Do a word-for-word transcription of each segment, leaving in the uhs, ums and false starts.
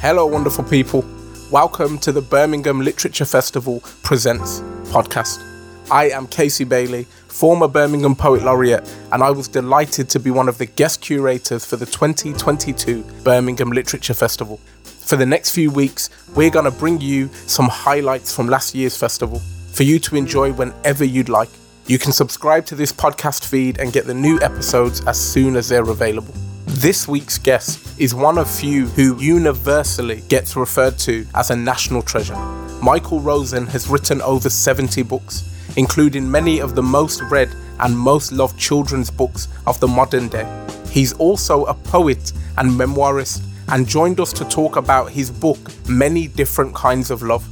Hello, wonderful people. Welcome to the Birmingham Literature Festival Presents podcast. I am Casey Bailey, former Birmingham Poet Laureate, and I was delighted to be one of the guest curators for the twenty twenty-two Birmingham Literature Festival. For the next few weeks, we're going to bring you some highlights from last year's festival for you to enjoy whenever you'd like. You can subscribe to this podcast feed and get the new episodes as soon as they're available. This week's guest is one of few who universally gets referred to as a national treasure. Michael Rosen has written over seventy books, including many of the most read and most loved children's books of the modern day. He's also a poet and memoirist and joined us to talk about his book, Many Different Kinds of Love.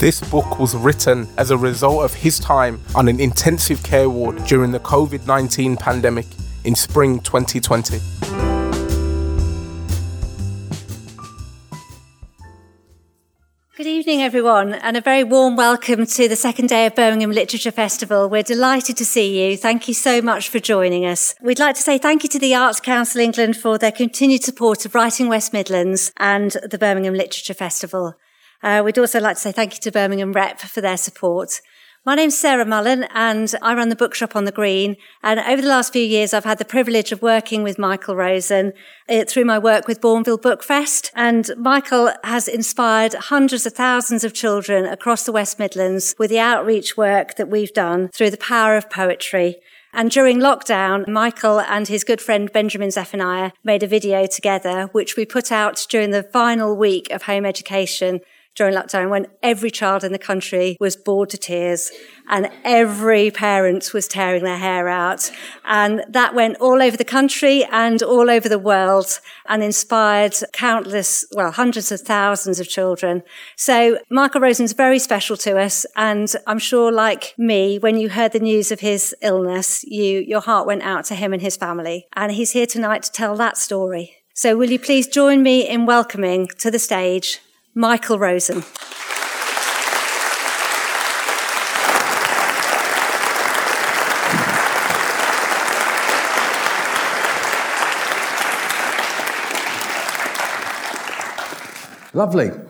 This book was written as a result of his time on an intensive care ward during the covid nineteen pandemic in spring twenty twenty. Good evening, everyone, and a very warm welcome to the second day of Birmingham Literature Festival. We're delighted to see you. Thank you so much for joining us. We'd like to say thank you to the Arts Council England for their continued support of Writing West Midlands and the Birmingham Literature Festival. Uh, we'd also like to say thank you to Birmingham Rep for their support. My name's Sarah Mullen and I run the bookshop on the Green, and over the last few years I've had the privilege of working with Michael Rosen uh, through my work with Bourneville Bookfest, and Michael has inspired hundreds of thousands of children across the West Midlands with the outreach work that we've done through the power of poetry. And during lockdown, Michael and his good friend Benjamin Zephaniah made a video together which we put out during the final week of home education during lockdown, when every child in the country was bored to tears and every parent was tearing their hair out. And that went all over the country and all over the world and inspired countless, well, hundreds of thousands of children. So Michael Rosen's very special to us, and I'm sure, like me, when you heard the news of his illness, you your heart went out to him and his family. And he's here tonight to tell that story. So will you please join me in welcoming to the stage Michael Rosen. Lovely.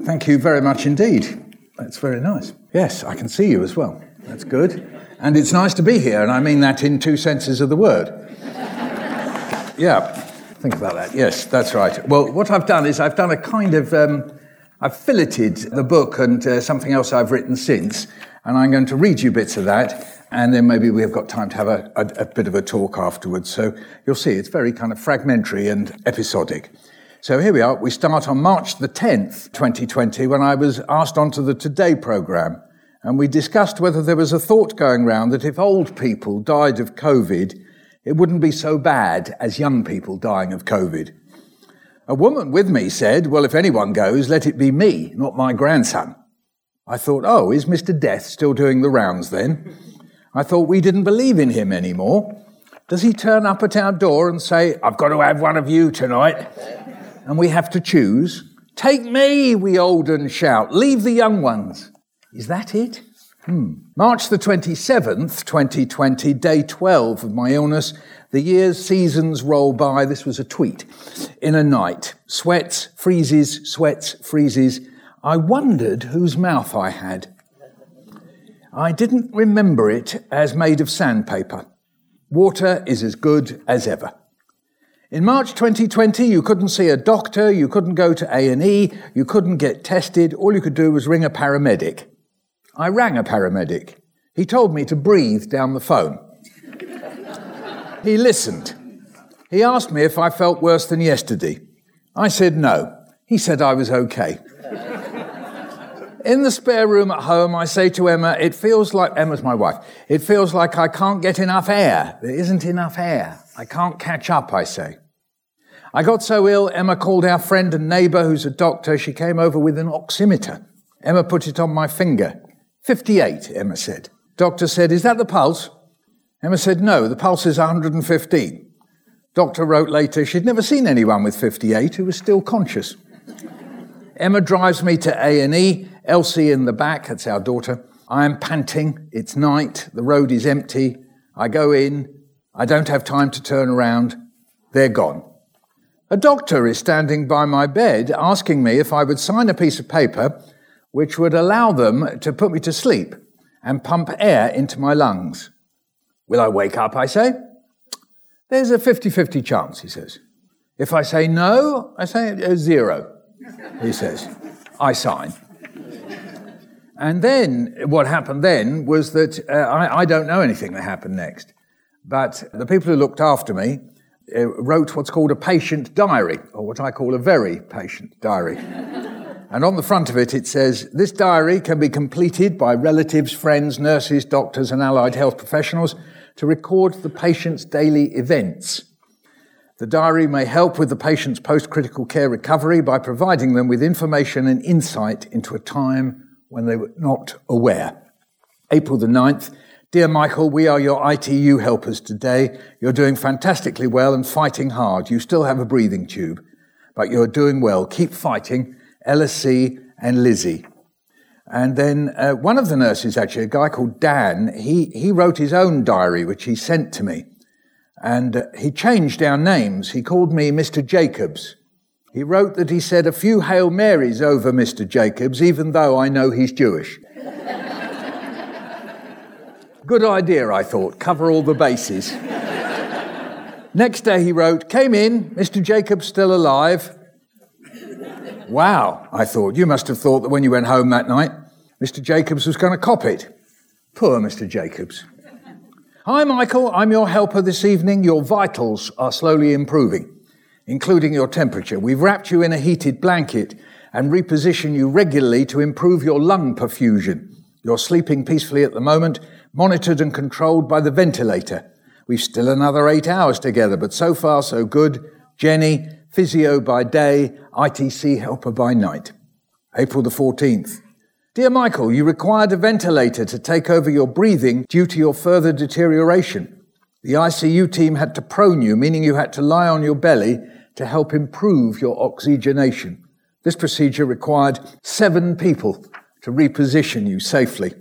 Thank you very much indeed. That's very nice. Yes, I can see you as well. That's good. And it's nice to be here, and I mean that in two senses of the word. Yeah, think about that. Yes, that's right. Well, what I've done is I've done a kind of... Um, I've filleted the book and uh, something else I've written since, and I'm going to read you bits of that, and then maybe we've got time to have a, a, a bit of a talk afterwards. So you'll see it's very kind of fragmentary and episodic. So here we are. We start on March the tenth, twenty twenty, when I was asked onto the Today programme, and we discussed whether there was a thought going round that if old people died of COVID, it wouldn't be so bad as young people dying of COVID. A woman with me said, well, if anyone goes, let it be me, not my grandson. I thought, oh, is Mister Death still doing the rounds then? I thought we didn't believe in him anymore. Does he turn up at our door and say, I've got to have one of you tonight? And we have to choose. Take me, we old and shout. Leave the young ones. Is that it? Hmm. March the twenty-seventh, twenty twenty, day twelve of my illness. The year's seasons roll by. This was a tweet. In a night. Sweats, freezes, sweats, freezes. I wondered whose mouth I had. I didn't remember it as made of sandpaper. Water is as good as ever. In March twenty twenty, you couldn't see a doctor, you couldn't go to A and E, you couldn't get tested. All you could do was ring a paramedic. I rang a paramedic. He told me to breathe down the phone. He listened. He asked me if I felt worse than yesterday. I said no. He said I was okay. In the spare room at home, I say to Emma, it feels like... Emma's my wife. It feels like I can't get enough air. There isn't enough air. I can't catch up, I say. I got so ill, Emma called our friend and neighbour, who's a doctor. She came over with an oximeter. Emma put it on my finger. fifty-eight, Emma said. Doctor said, is that the pulse? Emma said, no, the pulse is one hundred fifteen. Doctor wrote later, she'd never seen anyone with fifty-eight who was still conscious. Emma drives me to A and E, Elsie in the back, that's our daughter. I am panting, it's night, the road is empty. I go in, I don't have time to turn around, they're gone. A doctor is standing by my bed asking me if I would sign a piece of paper which would allow them to put me to sleep and pump air into my lungs. Will I wake up, I say? There's a fifty-fifty chance, he says. If I say no, I say zero, he says. I sign. And then what happened then was that uh, I, I don't know anything that happened next. But the people who looked after me uh, wrote what's called a patient diary, or what I call a very patient diary. And on the front of it, it says, this diary can be completed by relatives, friends, nurses, doctors, and allied health professionals to record the patient's daily events. The diary may help with the patient's post-critical care recovery by providing them with information and insight into a time when they were not aware. April the ninth, dear Michael, we are your I T U helpers today. You're doing fantastically well and fighting hard. You still have a breathing tube, but you're doing well. Keep fighting. Elsie and Lizzie. And then uh, one of the nurses, actually, a guy called Dan, he, he wrote his own diary, which he sent to me. And uh, he changed our names. He called me Mister Jacobs. He wrote that he said a few Hail Marys over Mister Jacobs, even though I know he's Jewish. Good idea, I thought. Cover all the bases. Next day he wrote, came in, Mister Jacobs still alive. Wow, I thought. You must have thought that when you went home that night, Mister Jacobs was going to cop it. Poor Mister Jacobs. Hi, Michael. I'm your helper this evening. Your vitals are slowly improving, including your temperature. We've wrapped you in a heated blanket and reposition you regularly to improve your lung perfusion. You're sleeping peacefully at the moment, monitored and controlled by the ventilator. We've still another eight hours together, but so far so good. Jenny, physio by day, I T C helper by night. April the fourteenth. Dear Michael, you required a ventilator to take over your breathing due to your further deterioration. The I C U team had to prone you, meaning you had to lie on your belly to help improve your oxygenation. This procedure required seven people to reposition you safely.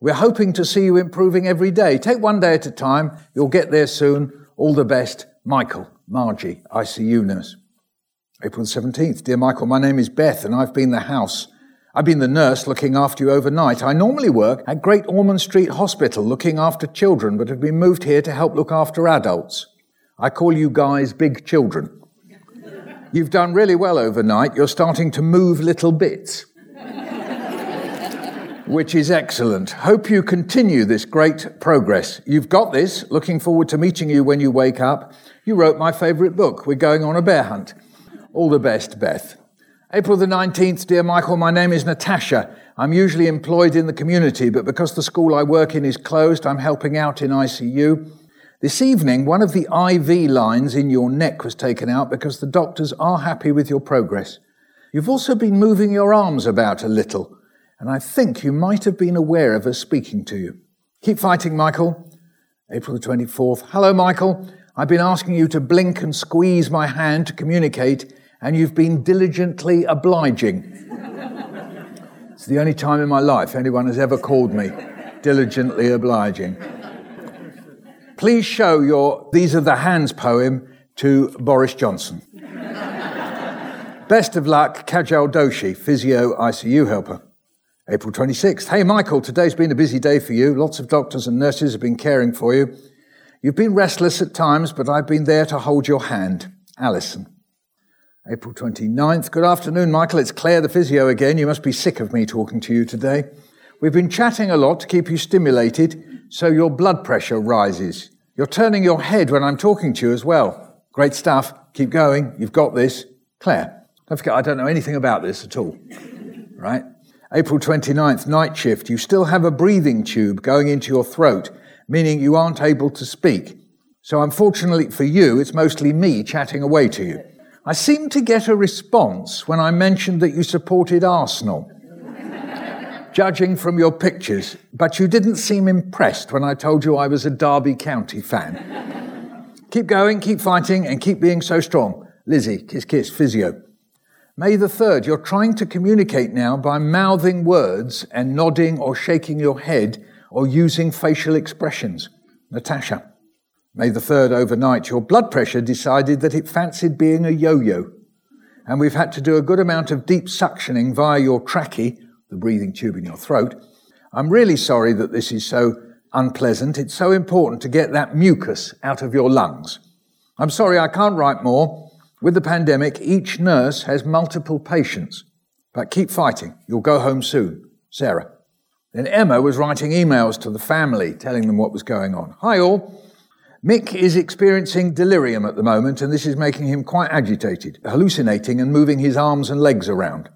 We're hoping to see you improving every day. Take one day at a time. You'll get there soon. All the best, Michael. Margie, I C U nurse. April seventeenth. Dear Michael, my name is Beth and I've been the house. I've been the nurse looking after you overnight. I normally work at Great Ormond Street Hospital looking after children, but have been moved here to help look after adults. I call you guys big children. You've done really well overnight. You're starting to move little bits, which is excellent. Hope you continue this great progress. You've got this. Looking forward to meeting you when you wake up. You wrote my favourite book, We're Going On a Bear Hunt. All the best, Beth. April the nineteenth, dear Michael, my name is Natasha. I'm usually employed in the community, but because the school I work in is closed, I'm helping out in I C U. This evening, one of the I V lines in your neck was taken out because the doctors are happy with your progress. You've also been moving your arms about a little, and I think you might have been aware of us speaking to you. Keep fighting, Michael. April the twenty-fourth, hello, Michael. I've been asking you to blink and squeeze my hand to communicate, and you've been diligently obliging. It's the only time in my life anyone has ever called me diligently obliging. Please show your These Are the Hands poem to Boris Johnson. Best of luck, Kajal Doshi, physio I C U helper. April twenty-sixth. Hey, Michael, today's been a busy day for you. Lots of doctors and nurses have been caring for you. You've been restless at times, but I've been there to hold your hand. Alison. April twenty-ninth. Good afternoon, Michael. It's Claire, the physio, again. You must be sick of me talking to you today. We've been chatting a lot to keep you stimulated so your blood pressure rises. You're turning your head when I'm talking to you as well. Great stuff. Keep going. You've got this. Claire. Don't forget, I don't know anything about this at all. Right? April twenty-ninth, night shift. You still have a breathing tube going into your throat, meaning you aren't able to speak. So unfortunately for you, it's mostly me chatting away to you. I seemed to get a response when I mentioned that you supported Arsenal, judging from your pictures, but you didn't seem impressed when I told you I was a Derby County fan. Keep going, keep fighting, and keep being so strong. Lizzie, kiss, kiss, physio. May the third, you're trying to communicate now by mouthing words and nodding or shaking your head or using facial expressions. Natasha. May the third overnight, your blood pressure decided that it fancied being a yo-yo, and we've had to do a good amount of deep suctioning via your trachea, the breathing tube in your throat. I'm really sorry that this is so unpleasant. It's so important to get that mucus out of your lungs. I'm sorry I can't write more. With the pandemic, each nurse has multiple patients. But keep fighting. You'll go home soon. Sarah. Then Emma was writing emails to the family, telling them what was going on. Hi all. Mick is experiencing delirium at the moment, and this is making him quite agitated, hallucinating and moving his arms and legs around.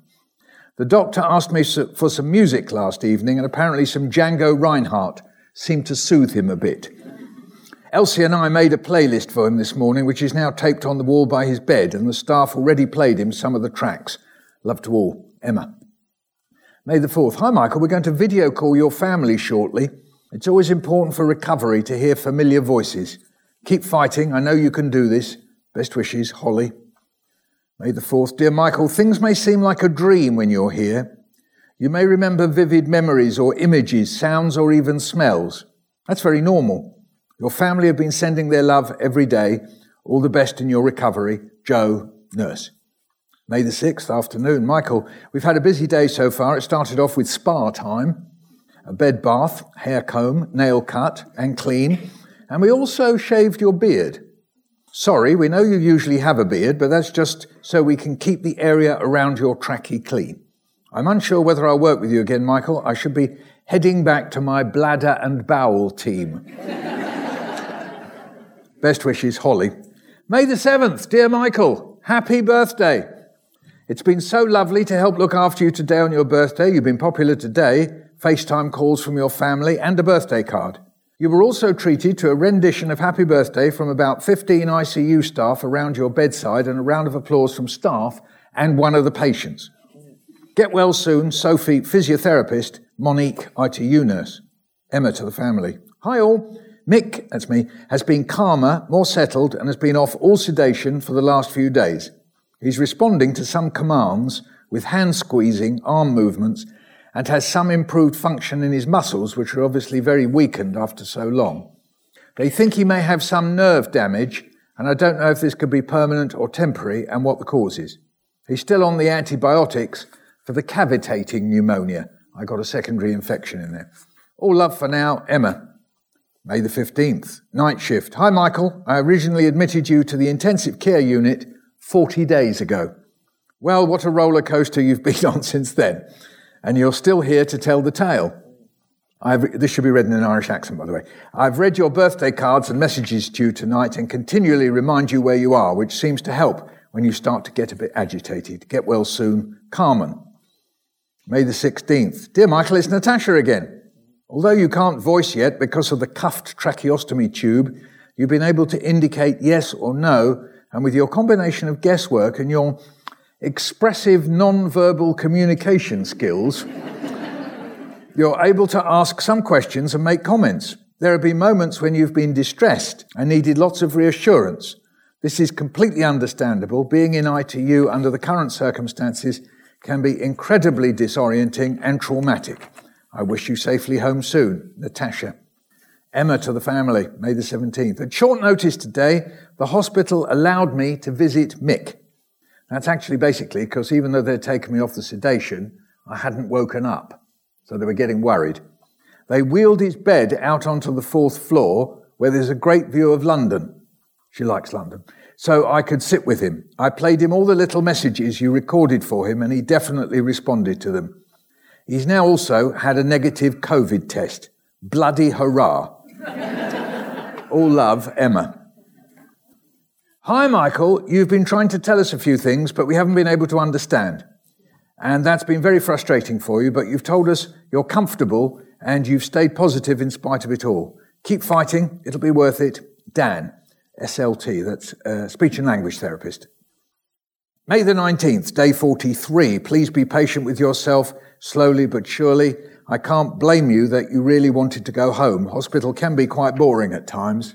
The doctor asked me for some music last evening, and apparently some Django Reinhardt seemed to soothe him a bit. Elsie and I made a playlist for him this morning, which is now taped on the wall by his bed, and the staff already played him some of the tracks. Love to all, Emma. May the fourth. Hi Michael, we're going to video call your family shortly. It's always important for recovery to hear familiar voices. Keep fighting. I know you can do this. Best wishes, Holly. May the fourth. Dear Michael, things may seem like a dream when you're here. You may remember vivid memories or images, sounds or even smells. That's very normal. Your family have been sending their love every day. All the best in your recovery. Joe, nurse. May the sixth, afternoon. Michael, we've had a busy day so far. It started off with spa time. A bed bath, hair comb, nail cut and clean, and we also shaved your beard. Sorry, we know you usually have a beard, but that's just so we can keep the area around your trachea clean. I'm unsure whether I'll work with you again, Michael. I should be heading back to my bladder and bowel team. Best wishes, Holly. May the seventh, dear Michael, happy birthday. It's been so lovely to help look after you today on your birthday. You've been popular today. FaceTime calls from your family, and a birthday card. You were also treated to a rendition of Happy Birthday from about fifteen I C U staff around your bedside, and a round of applause from staff and one of the patients. Get well soon, Sophie, physiotherapist, Monique, I T U nurse. Emma to the family. Hi all. Mick, that's me, has been calmer, more settled, and has been off all sedation for the last few days. He's responding to some commands with hand squeezing, arm movements, and has some improved function in his muscles, which are obviously very weakened after so long. They think he may have some nerve damage, and I don't know if this could be permanent or temporary and what the cause is. He's still on the antibiotics for the cavitating pneumonia. I got a secondary infection in there. All love for now, Emma. May the fifteenth, night shift. Hi Michael, I originally admitted you to the intensive care unit forty days ago. Well, what a roller coaster you've been on since then. And you're still here to tell the tale. I've, this should be read in an Irish accent, by the way. I've read your birthday cards and messages to you tonight and continually remind you where you are, which seems to help when you start to get a bit agitated. Get well soon, Carmen. May the sixteenth. Dear Michael, it's Natasha again. Although you can't voice yet because of the cuffed tracheostomy tube, you've been able to indicate yes or no, and with your combination of guesswork and your expressive non-verbal communication skills, you're able to ask some questions and make comments. There have been moments when you've been distressed and needed lots of reassurance. This is completely understandable. Being in I T U under the current circumstances can be incredibly disorienting and traumatic. I wish you safely home soon, Natasha. Emma to the family, May the seventeenth. At short notice today, the hospital allowed me to visit Mick. That's actually basically because even though they'd taken me off the sedation, I hadn't woken up, so they were getting worried. They wheeled his bed out onto the fourth floor, where there's a great view of London. She likes London. So I could sit with him. I played him all the little messages you recorded for him, and he definitely responded to them. He's now also had a negative COVID test. Bloody hurrah. All love, Emma. Hi, Michael. You've been trying to tell us a few things, but we haven't been able to understand. And that's been very frustrating for you, but you've told us you're comfortable and you've stayed positive in spite of it all. Keep fighting. It'll be worth it. Dan, S L T, that's uh, speech and language therapist. May the nineteenth, day forty-three. Please be patient with yourself, slowly but surely. I can't blame you that you really wanted to go home. Hospital can be quite boring at times.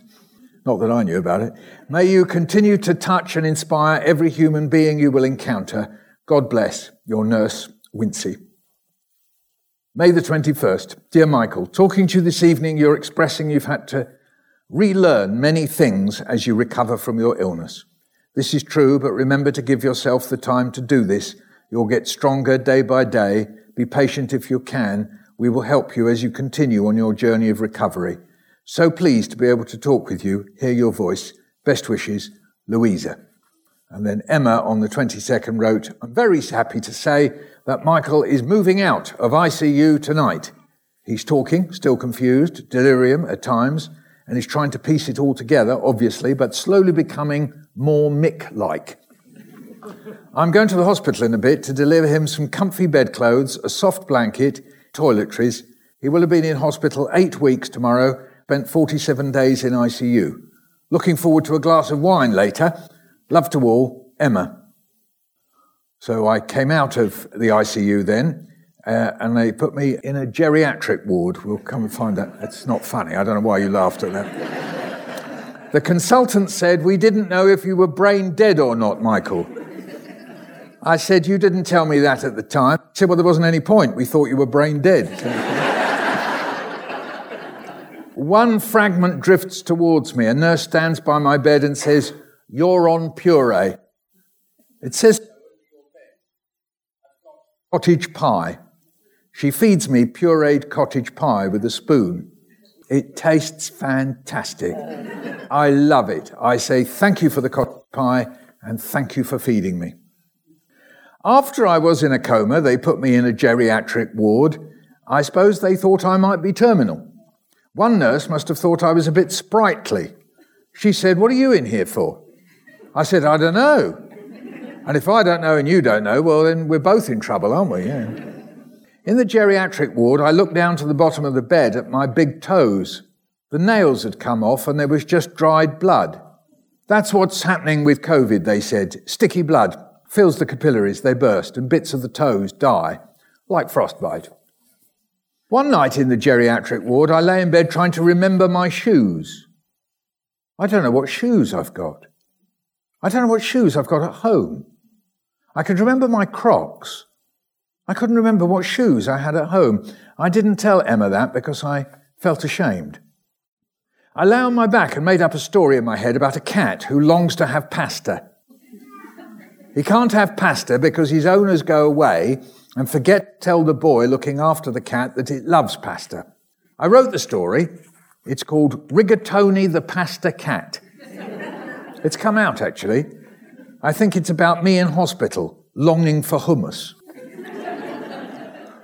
Not that I knew about it. May you continue to touch and inspire every human being you will encounter. God bless. Your nurse, Wincy. May the twenty-first. Dear Michael, talking to you this evening, you're expressing you've had to Relearn many things as you recover from your illness. This is true, but remember to give yourself the time to do this. You'll get stronger day by day. Be patient if you can. We will help you as you continue on your journey of recovery. So pleased to be able to talk with you, hear your voice. Best wishes, Louisa. And then Emma on the twenty-second wrote, I'm very happy to say that Michael is moving out of I C U tonight. He's talking, still confused, delirium at times, and he's trying to piece it all together, obviously, but slowly becoming more Mick-like. I'm going to the hospital in a bit to deliver him some comfy bedclothes, a soft blanket, toiletries. He will have been in hospital eight weeks tomorrow, spent forty-seven days in I C U. Looking forward to a glass of wine later. Love to all, Emma. So I came out of the I C U then, uh, and they put me in a geriatric ward. We'll come and find that. That's not funny. I don't know why you laughed at that. The consultant said, we didn't know if you were brain dead or not, Michael. I said, you didn't tell me that at the time. He said, well, there wasn't any point. We thought you were brain dead. One fragment drifts towards me. A nurse stands by my bed and says, you're on puree. It says, cottage pie. She feeds me pureed cottage pie with a spoon. It tastes fantastic. I love it. I say, thank you for the cottage pie and thank you for feeding me. After I was in a coma, they put me in a geriatric ward. I suppose they thought I might be terminal. One nurse must have thought I was a bit sprightly. She said, what are you in here for? I said, I don't know. And if I don't know and you don't know, well, then we're both in trouble, aren't we? Yeah. In the geriatric ward, I looked down to the bottom of the bed at my big toes. The nails had come off and there was just dried blood. That's what's happening with COVID, they said. Sticky blood fills the capillaries, they burst, and bits of the toes die, like frostbite. One night in the geriatric ward, I lay in bed trying to remember my shoes. I don't know what shoes I've got. I don't know what shoes I've got at home. I could remember my Crocs. I couldn't remember what shoes I had at home. I didn't tell Emma that because I felt ashamed. I lay on my back and made up a story in my head about a cat who longs to have pasta. He can't have pasta because his owners go away and forget to tell the boy looking after the cat that it loves pasta. I wrote the story. It's called Rigatoni the Pasta Cat. It's come out, actually. I think it's about me in hospital, longing for hummus.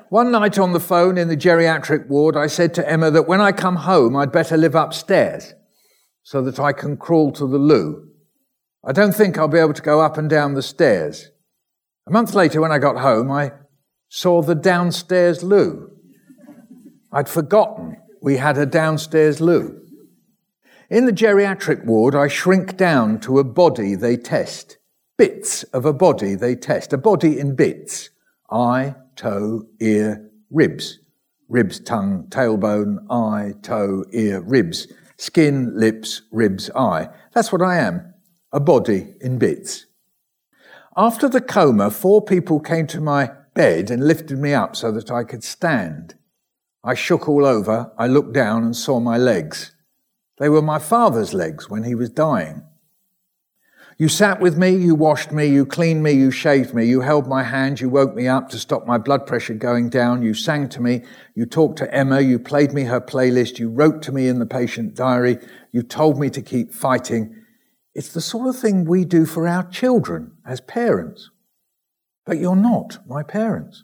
One night on the phone in the geriatric ward, I said to Emma that when I come home, I'd better live upstairs so that I can crawl to the loo. I don't think I'll be able to go up and down the stairs. A month later, when I got home, I saw the downstairs loo. I'd forgotten we had a downstairs loo. In the geriatric ward, I shrink down to a body they test. Bits of a body they test. A body in bits. I... toe, ear, ribs. Ribs, tongue, tailbone, eye, toe, ear, ribs. Skin, lips, ribs, eye. That's what I am, a body in bits. After the coma, four people came to my bed and lifted me up so that I could stand. I shook all over. I looked down and saw my legs. They were my father's legs when he was dying. You sat with me, you washed me, you cleaned me, you shaved me, you held my hand, you woke me up to stop my blood pressure going down, you sang to me, you talked to Emma, you played me her playlist, you wrote to me in the patient diary, you told me to keep fighting. It's the sort of thing we do for our children as parents. But you're not my parents.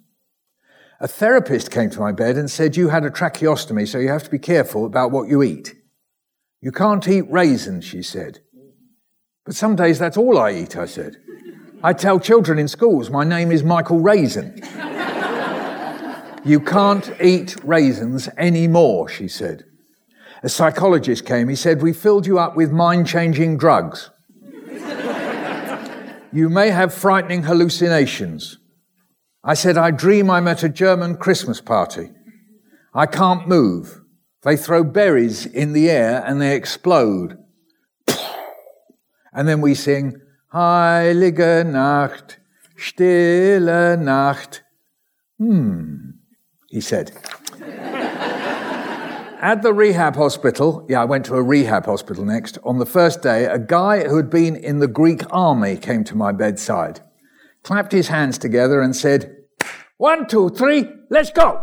A therapist came to my bed and said, you had a tracheostomy, so you have to be careful about what you eat. You can't eat raisins, she said. But some days that's all I eat, I said. I tell children in schools, my name is Michael Rosen. You can't eat raisins anymore, she said. A psychologist came, he said, we filled you up with mind-changing drugs. You may have frightening hallucinations. I said, I dream I'm at a German Christmas party. I can't move. They throw berries in the air and they explode. And then we sing, Heilige Nacht, Stille Nacht. Hmm, he said. at the rehab hospital, yeah, I went to a rehab hospital next, on the first day, a guy who had been in the Greek army came to my bedside, clapped his hands together and said, one, two, three, let's go.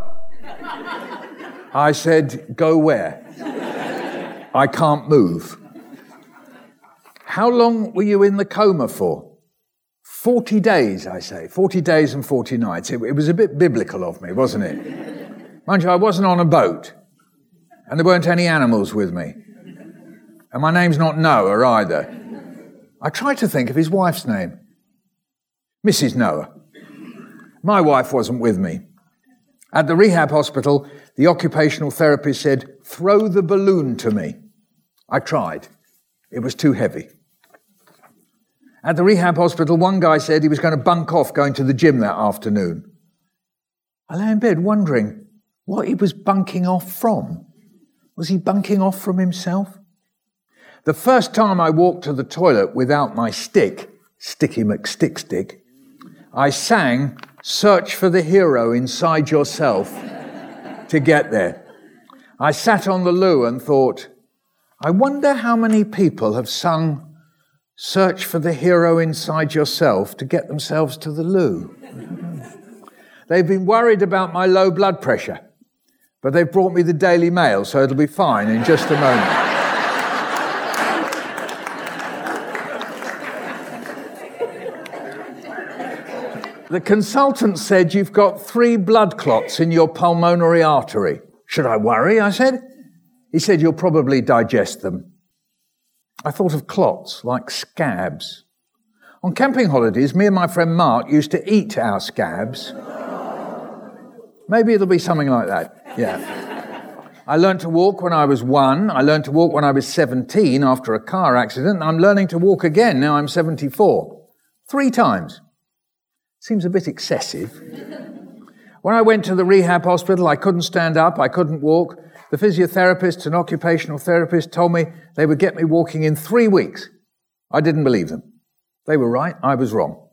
I said, go where? I can't move. How long were you in the coma for? Forty days, I say. Forty days and forty nights. It, it was a bit biblical of me, wasn't it? Mind you, I wasn't on a boat. And there weren't any animals with me. And my name's not Noah either. I tried to think of his wife's name. Missus Noah. My wife wasn't with me. At the rehab hospital, the occupational therapist said, throw the balloon to me. I tried. It was too heavy. At the rehab hospital, one guy said he was going to bunk off going to the gym that afternoon. I lay in bed wondering what he was bunking off from. Was he bunking off from himself? The first time I walked to the toilet without my stick, Sticky McStick Stick, I sang Search for the Hero Inside Yourself to get there. I sat on the loo and thought, I wonder how many people have sung Search for the Hero Inside Yourself to get themselves to the loo. They've been worried about my low blood pressure, but they've brought me the Daily Mail, so it'll be fine in just a moment. The consultant said, you've got three blood clots in your pulmonary artery. Should I worry, I said. He said, you'll probably digest them. I thought of clots like scabs. On camping holidays, me and my friend Mark used to eat our scabs. Maybe it'll be something like that, yeah. I learned to walk when I was one. I learned to walk when I was seventeen after a car accident. I'm learning to walk again. Now I'm seventy-four. Three times. Seems a bit excessive. When I went to the rehab hospital, I couldn't stand up. I couldn't walk. The physiotherapist and occupational therapist told me they would get me walking in three weeks. I didn't believe them. They were right, I was wrong.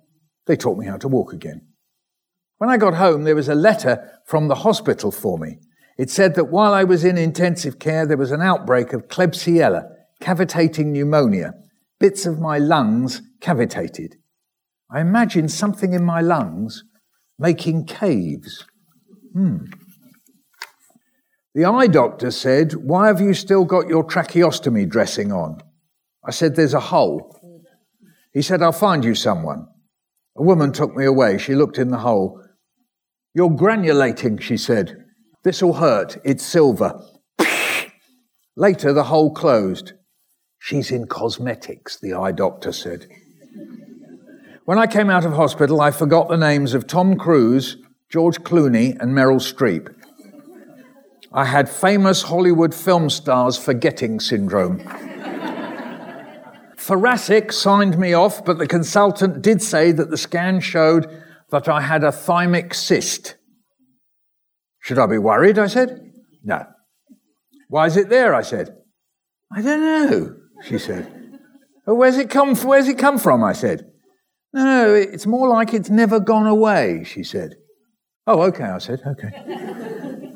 They taught me how to walk again. When I got home, there was a letter from the hospital for me. It said that while I was in intensive care, there was an outbreak of Klebsiella, cavitating pneumonia. Bits of my lungs cavitated. I imagined something in my lungs making caves. Hmm. The eye doctor said, why have you still got your tracheostomy dressing on? I said, there's a hole. He said, I'll find you someone. A woman took me away. She looked in the hole. You're granulating, she said. This'll hurt. It's silver. Later, the hole closed. She's in cosmetics, the eye doctor said. When I came out of hospital, I forgot the names of Tom Cruise, George Clooney, and Meryl Streep. I had famous Hollywood film stars forgetting syndrome. Thoracic signed me off, but the consultant did say that the scan showed that I had a thymic cyst. Should I be worried, I said. No. Why is it there, I said. I don't know, she said. Oh, where's it come, where's it come from, I said. No, no, it's more like it's never gone away, she said. Oh, okay, I said, okay.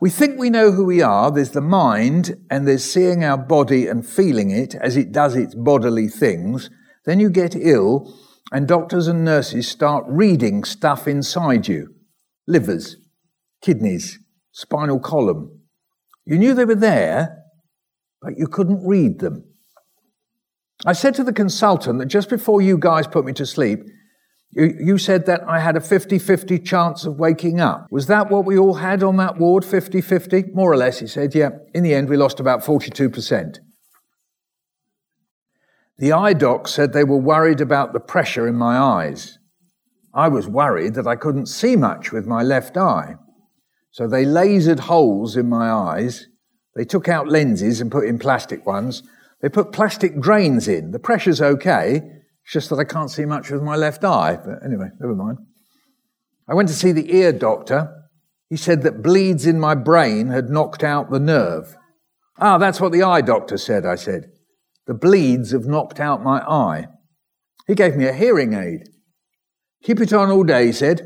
We think we know who we are. There's the mind, and there's seeing our body and feeling it as it does its bodily things. Then you get ill, and doctors and nurses start reading stuff inside you. Livers, kidneys, spinal column. You knew they were there, but you couldn't read them. I said to the consultant that just before you guys put me to sleep, You, you said that I had a fifty-fifty chance of waking up. Was that what we all had on that ward, fifty-fifty? More or less, he said, yeah. In the end, we lost about forty-two percent. The eye doc said they were worried about the pressure in my eyes. I was worried that I couldn't see much with my left eye. So they lasered holes in my eyes. They took out lenses and put in plastic ones. They put plastic drains in. The pressure's okay. It's just that I can't see much with my left eye. But anyway, never mind. I went to see the ear doctor. He said that bleeds in my brain had knocked out the nerve. Ah, that's what the eye doctor said, I said. The bleeds have knocked out my eye. He gave me a hearing aid. Keep it on all day, he said.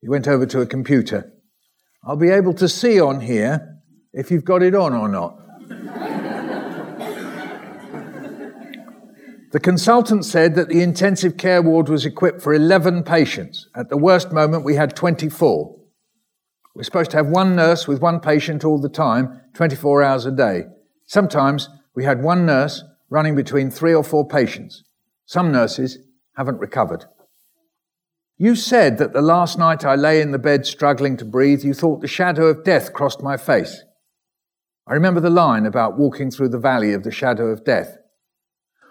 He went over to a computer. I'll be able to see on here if you've got it on or not. The consultant said that the intensive care ward was equipped for eleven patients. At the worst moment, we had twenty-four. We're supposed to have one nurse with one patient all the time, twenty-four hours a day. Sometimes we had one nurse running between three or four patients. Some nurses haven't recovered. You said that the last night I lay in the bed struggling to breathe, you thought the shadow of death crossed my face. I remember the line about walking through the valley of the shadow of death,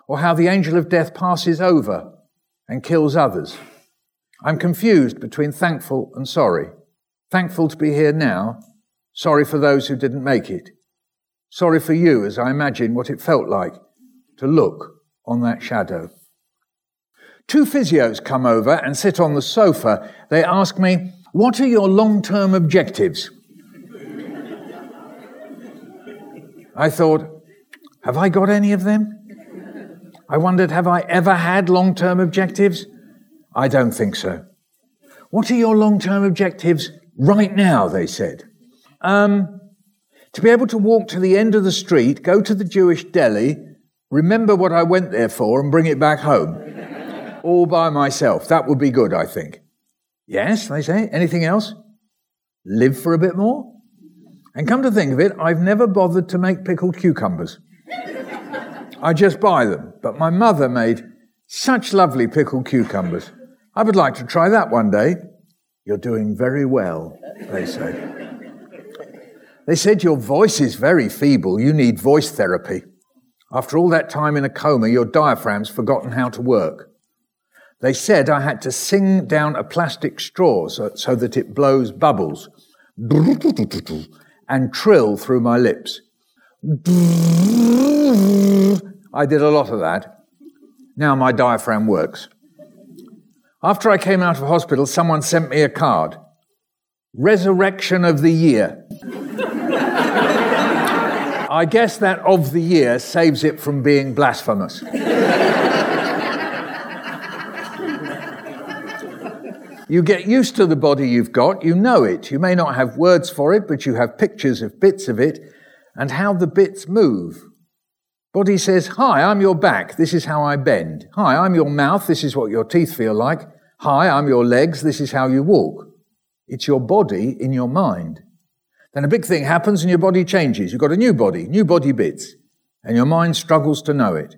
or how the angel of death passes over and kills others. I'm confused between thankful and sorry. Thankful to be here now, sorry for those who didn't make it. Sorry for you as I imagine what it felt like to look on that shadow. Two physios come over and sit on the sofa. They ask me, what are your long-term objectives? I thought, have I got any of them? I wondered, have I ever had long-term objectives? I don't think so. What are your long-term objectives right now, they said. Um, to be able to walk to the end of the street, go to the Jewish deli, remember what I went there for and bring it back home. All by myself. That would be good, I think. Yes, they say. Anything else? Live for a bit more? And come to think of it, I've never bothered to make pickled cucumbers. I just buy them. But my mother made such lovely pickled cucumbers. I would like to try that one day. You're doing very well, they say. They said, your voice is very feeble. You need voice therapy. After all that time in a coma, your diaphragm's forgotten how to work. They said I had to sing down a plastic straw so, so that it blows bubbles and trill through my lips. I did a lot of that. Now my diaphragm works. After I came out of hospital, someone sent me a card. Resurrection of the year. I guess that of the year saves it from being blasphemous. You get used to the body you've got, you know it. You may not have words for it, but you have pictures of bits of it and how the bits move. Body says, hi, I'm your back, this is how I bend. Hi, I'm your mouth, this is what your teeth feel like. Hi, I'm your legs, this is how you walk. It's your body in your mind. Then a big thing happens and your body changes. You've got a new body, new body bits, and your mind struggles to know it.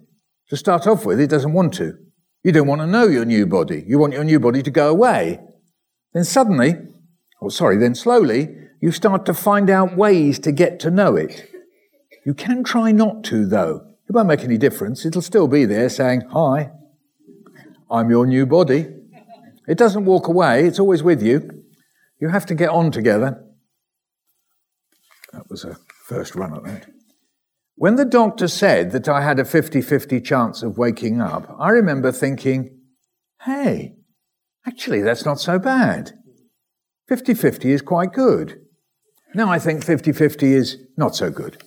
To start off with, it doesn't want to. You don't want to know your new body. You want your new body to go away. Then suddenly, or sorry, then slowly, you start to find out ways to get to know it. You can try not to, though. It won't make any difference. It'll still be there saying, hi, I'm your new body. It doesn't walk away. It's always with you. You have to get on together. That was a first run at that. When the doctor said that I had a fifty-fifty chance of waking up, I remember thinking, hey, actually that's not so bad. fifty-fifty is quite good. Now I think fifty-fifty is not so good.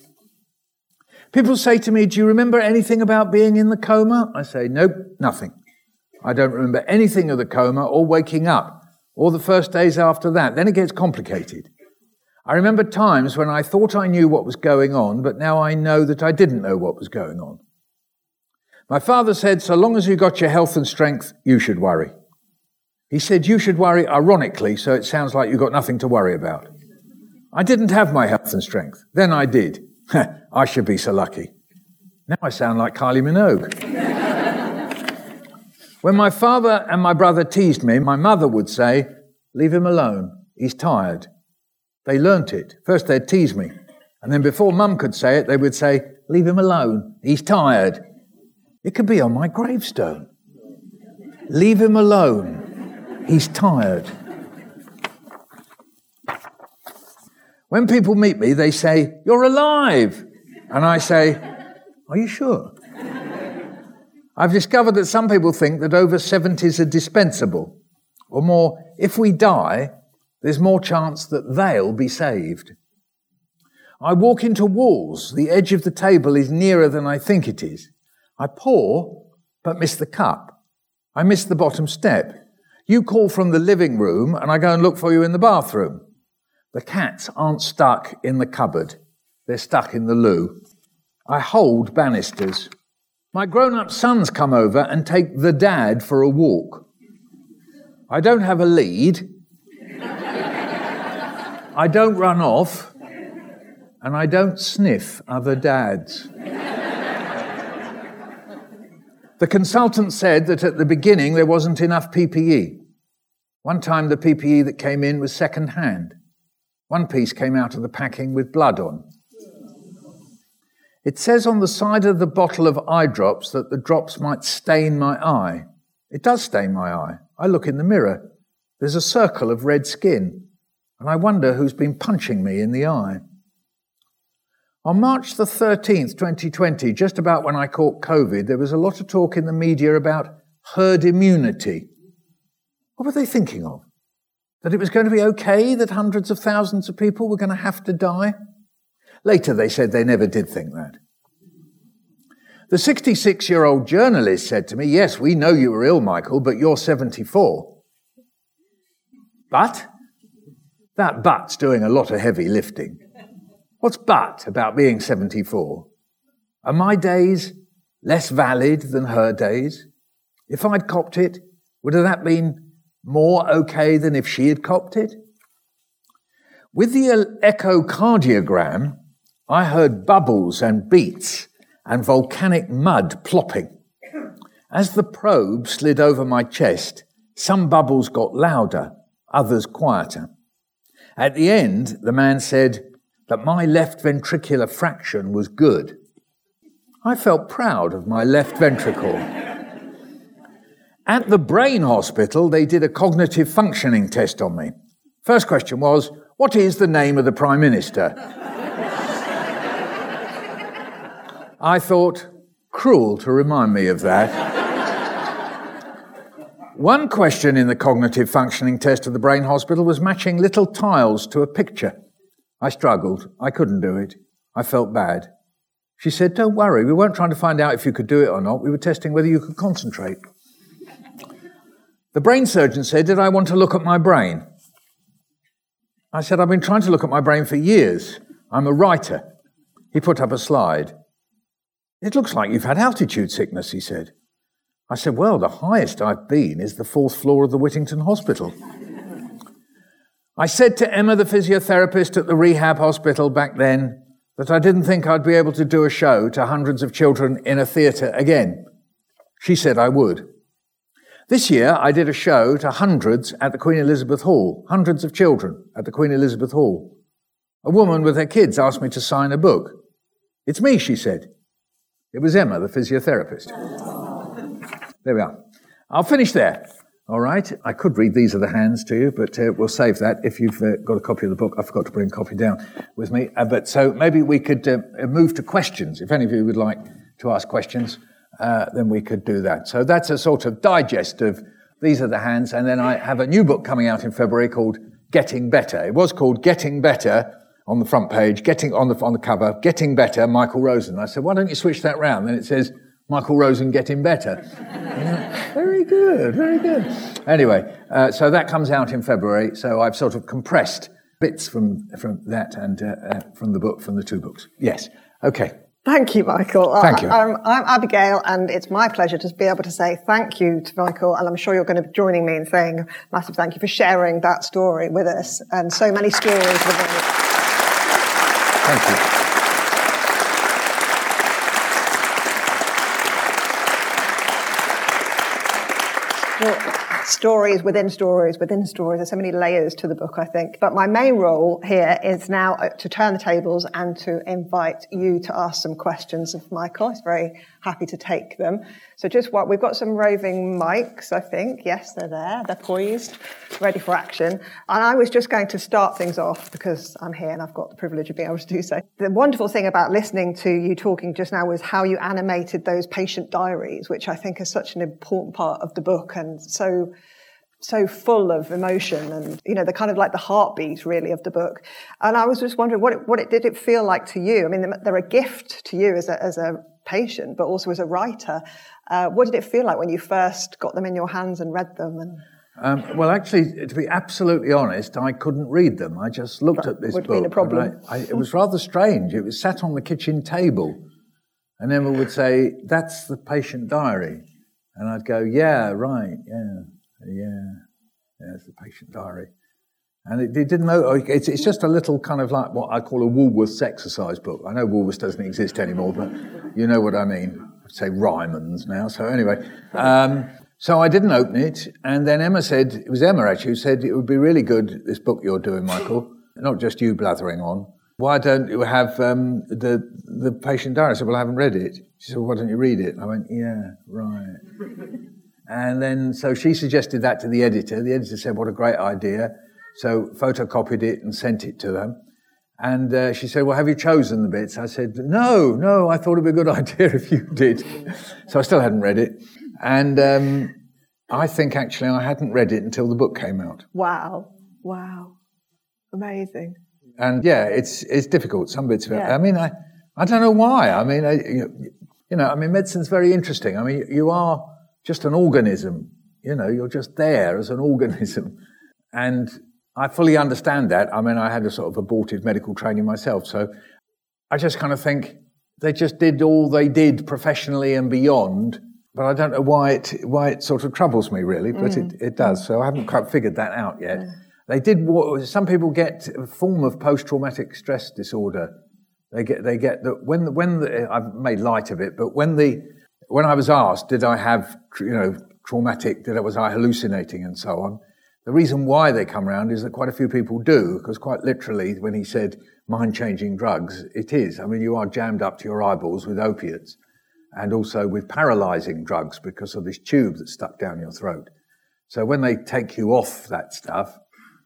People say to me, do you remember anything about being in the coma? I say, nope, nothing. I don't remember anything of the coma or waking up or the first days after that. Then it gets complicated. I remember times when I thought I knew what was going on, but now I know that I didn't know what was going on. My father said, so long as you got your health and strength, you should worry. He said, you should worry ironically, so it sounds like you've got nothing to worry about. I didn't have my health and strength. Then I did. I should be so lucky. Now I sound like Kylie Minogue. When my father and my brother teased me, my mother would say, leave him alone. He's tired. They learnt it. First they'd tease me. And then before Mum could say it, they would say, leave him alone. He's tired. It could be on my gravestone. Leave him alone. He's tired. When people meet me, they say, you're alive. And I say, are you sure? I've discovered that some people think that over seventies are dispensable. Or more, if we die, there's more chance that they'll be saved. I walk into walls. The edge of the table is nearer than I think it is. I pour, but miss the cup. I miss the bottom step. You call from the living room, and I go and look for you in the bathroom. The cats aren't stuck in the cupboard. They're stuck in the loo. I hold banisters. My grown-up sons come over and take the dad for a walk. I don't have a lead. I don't run off. And I don't sniff other dads. The consultant said that at the beginning there wasn't enough P P E. One time the P P E that came in was second-hand. One piece came out of the packing with blood on. It says on the side of the bottle of eye drops that the drops might stain my eye. It does stain my eye. I look in the mirror. There's a circle of red skin, and I wonder who's been punching me in the eye. On March the thirteenth, twenty twenty, just about when I caught COVID, there was a lot of talk in the media about herd immunity. What were they thinking of? That it was going to be okay that hundreds of thousands of people were going to have to die? Later they said they never did think that. The sixty-six-year-old journalist said to me, yes, we know you were ill, Michael, but you're seventy-four. But? That but's doing a lot of heavy lifting. What's but about being seventy-four? Are my days less valid than her days? If I'd copped it, would have that been more okay than if she had copped it? With the echocardiogram, I heard bubbles and beats and volcanic mud plopping. As the probe slid over my chest, some bubbles got louder, others quieter. At the end, the man said that my left ventricular fraction was good. I felt proud of my left ventricle. At the brain hospital, they did a cognitive functioning test on me. First question was, what is the name of the Prime Minister? I thought, cruel to remind me of that. One question in the cognitive functioning test of the brain hospital was matching little tiles to a picture. I struggled. I couldn't do it. I felt bad. She said, don't worry, we weren't trying to find out if you could do it or not. We were testing whether you could concentrate. The brain surgeon said, did I want to look at my brain? I said, I've been trying to look at my brain for years. I'm a writer. He put up a slide. It looks like you've had altitude sickness, he said. I said, well, the highest I've been is the fourth floor of the Whittington Hospital. I said to Emma, the physiotherapist at the rehab hospital back then, that I didn't think I'd be able to do a show to hundreds of children in a theatre again. She said I would. This year, I did a show to hundreds at the Queen Elizabeth Hall, hundreds of children at the Queen Elizabeth Hall. A woman with her kids asked me to sign a book. It's me, she said. It was Emma, the physiotherapist. There we are. I'll finish there. All right. I could read These Are the Hands to you, but uh, we'll save that if you've uh, got a copy of the book. I forgot to bring a copy down with me. Uh, but so maybe we could uh, move to questions. If any of you would like to ask questions, Uh, then we could do that. So that's a sort of digest of These Are the Hands. And then I have a new book coming out in February called Getting Better. It was called Getting Better on the front page, getting on the on the cover, Getting Better, Michael Rosen. I said, why don't you switch that round? Then it says, Michael Rosen, Getting Better. Yeah, very good, very good. Anyway, uh, so that comes out in February. So I've sort of compressed bits from, from that and uh, uh, from the book, from the two books. Yes, okay. Thank you, Michael. Thank you. I'm, I'm Abigail, and it's my pleasure to be able to say thank you to Michael, and I'm sure you're going to be joining me in saying a massive thank you for sharing that story with us and so many stories within it. Thank you. Stories within stories within stories. There's so many layers to the book, I think. But my main role here is now to turn the tables and to invite you to ask some questions of Michael. I'm very happy to take them. So just what, we've got some roving mics, I think. Yes, they're there. They're poised, ready for action. And I was just going to start things off because I'm here and I've got the privilege of being able to do so. The wonderful thing about listening to you talking just now was how you animated those patient diaries, which I think is such an important part of the book and so... so full of emotion and, you know, the kind of like the heartbeat, really, of the book. And I was just wondering, what it, what it, did it feel like to you? I mean, they're a gift to you as a, as a patient, but also as a writer. Uh, what did it feel like when you first got them in your hands and read them? And Um, well, actually, to be absolutely honest, I couldn't read them. I just looked at this book. Would have been a problem. I, I, it was rather strange. It was sat on the kitchen table, and Emma would say, "That's the patient diary," and I'd go, "Yeah, right, yeah, yeah, yeah, it's the patient diary." And it, it didn't know. It's, it's just a little kind of like what I call a Woolworths exercise book. I know Woolworths doesn't exist anymore, but you know what I mean. I'd say Ryman's now. So anyway. Um, So I didn't open it, and then Emma said, it was Emma actually who said, it would be really good, this book you're doing, Michael, not just you blathering on. Why don't you have um, the the patient diary? I said, well, I haven't read it. She said, well, why don't you read it? And I went, yeah, right. And then, so she suggested that to the editor. The editor said, what a great idea. So photocopied it and sent it to them. And uh, she said, well, have you chosen the bits? I said, no, no, I thought it'd be a good idea if you did. So I still hadn't read it. And um, I think, actually, I hadn't read it until the book came out. Wow. Wow. Amazing. And, yeah, it's it's difficult, some bits of it. Yeah. I mean, I, I don't know why. I mean, I, you know, I mean, medicine's very interesting. I mean, you are just an organism. You know, you're just there as an organism. And I fully understand that. I mean, I had a sort of abortive medical training myself. So I just kind of think they just did all they did professionally and beyond. But I don't know why it why it sort of troubles me, really, but mm. it, it does. So I haven't quite figured that out yet. Mm. They did. Some people get a form of post-traumatic stress disorder. They get they get that when the, when the, I've made light of it, but when the when I was asked, did I have you know traumatic? Did I, was I hallucinating and so on? The reason why they come around is that quite a few people do, because quite literally, when he said mind-changing drugs, it is. I mean, you are jammed up to your eyeballs with opiates. And also with paralysing drugs because of this tube that's stuck down your throat. So when they take you off that stuff,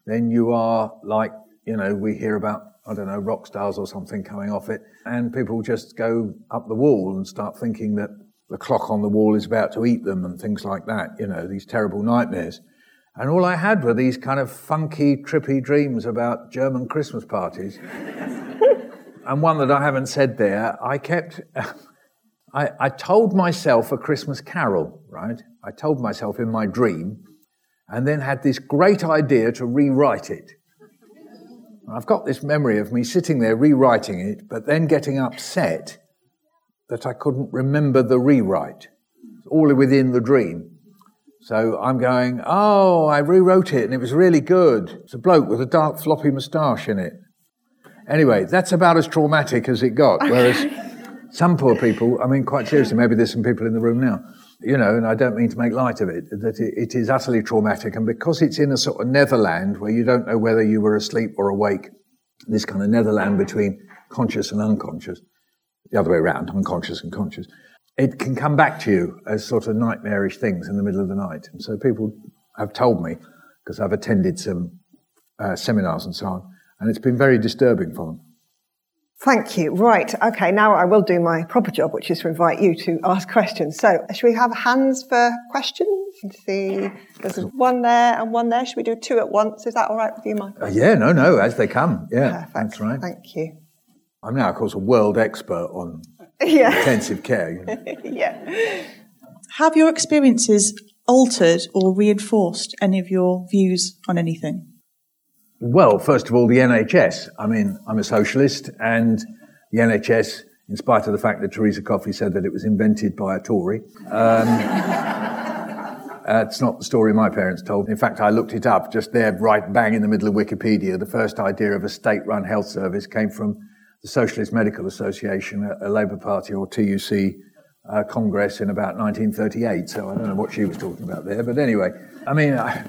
then you are like, you know, we hear about, I don't know, rock stars or something coming off it, and people just go up the wall and start thinking that the clock on the wall is about to eat them and things like that, you know, these terrible nightmares. And all I had were these kind of funky, trippy dreams about German Christmas parties. And one that I haven't said there, I kept... I, I told myself a Christmas carol, right? I told myself in my dream, and then had this great idea to rewrite it. And I've got this memory of me sitting there rewriting it, but then getting upset that I couldn't remember the rewrite. It's all within the dream. So I'm going, oh, I rewrote it, and it was really good. It's a bloke with a dark floppy moustache in it. Anyway, that's about as traumatic as it got, whereas... Some poor people, I mean, quite seriously, maybe there's some people in the room now, you know, and I don't mean to make light of it, that it, it is utterly traumatic. And because it's in a sort of netherland where you don't know whether you were asleep or awake, this kind of netherland between conscious and unconscious, the other way around, unconscious and conscious, it can come back to you as sort of nightmarish things in the middle of the night. And so people have told me, because I've attended some uh, seminars and so on, and it's been very disturbing for them. Thank you. Right. Okay, now I will do my proper job, which is to invite you to ask questions. So, should we have hands for questions? Let's see, there's one there and one there. Should we do two at once? Is that all right with you, Michael? Uh, yeah, no, no, as they come. Yeah, perfect. That's right. Thank you. I'm now, of course, a world expert on yeah. intensive care. You know. Yeah. Have your experiences altered or reinforced any of your views on anything? Well, first of all, the N H S. I mean, I'm a socialist, and the N H S, in spite of the fact that Theresa Coffey said that it was invented by a Tory, um, uh, it's not the story my parents told. In fact, I looked it up just there, right bang in the middle of Wikipedia. The first idea of a state-run health service came from the Socialist Medical Association, a, a Labour Party or T U C uh, Congress in about nineteen thirty-eight. So I don't know what she was talking about there. But anyway, I mean... I,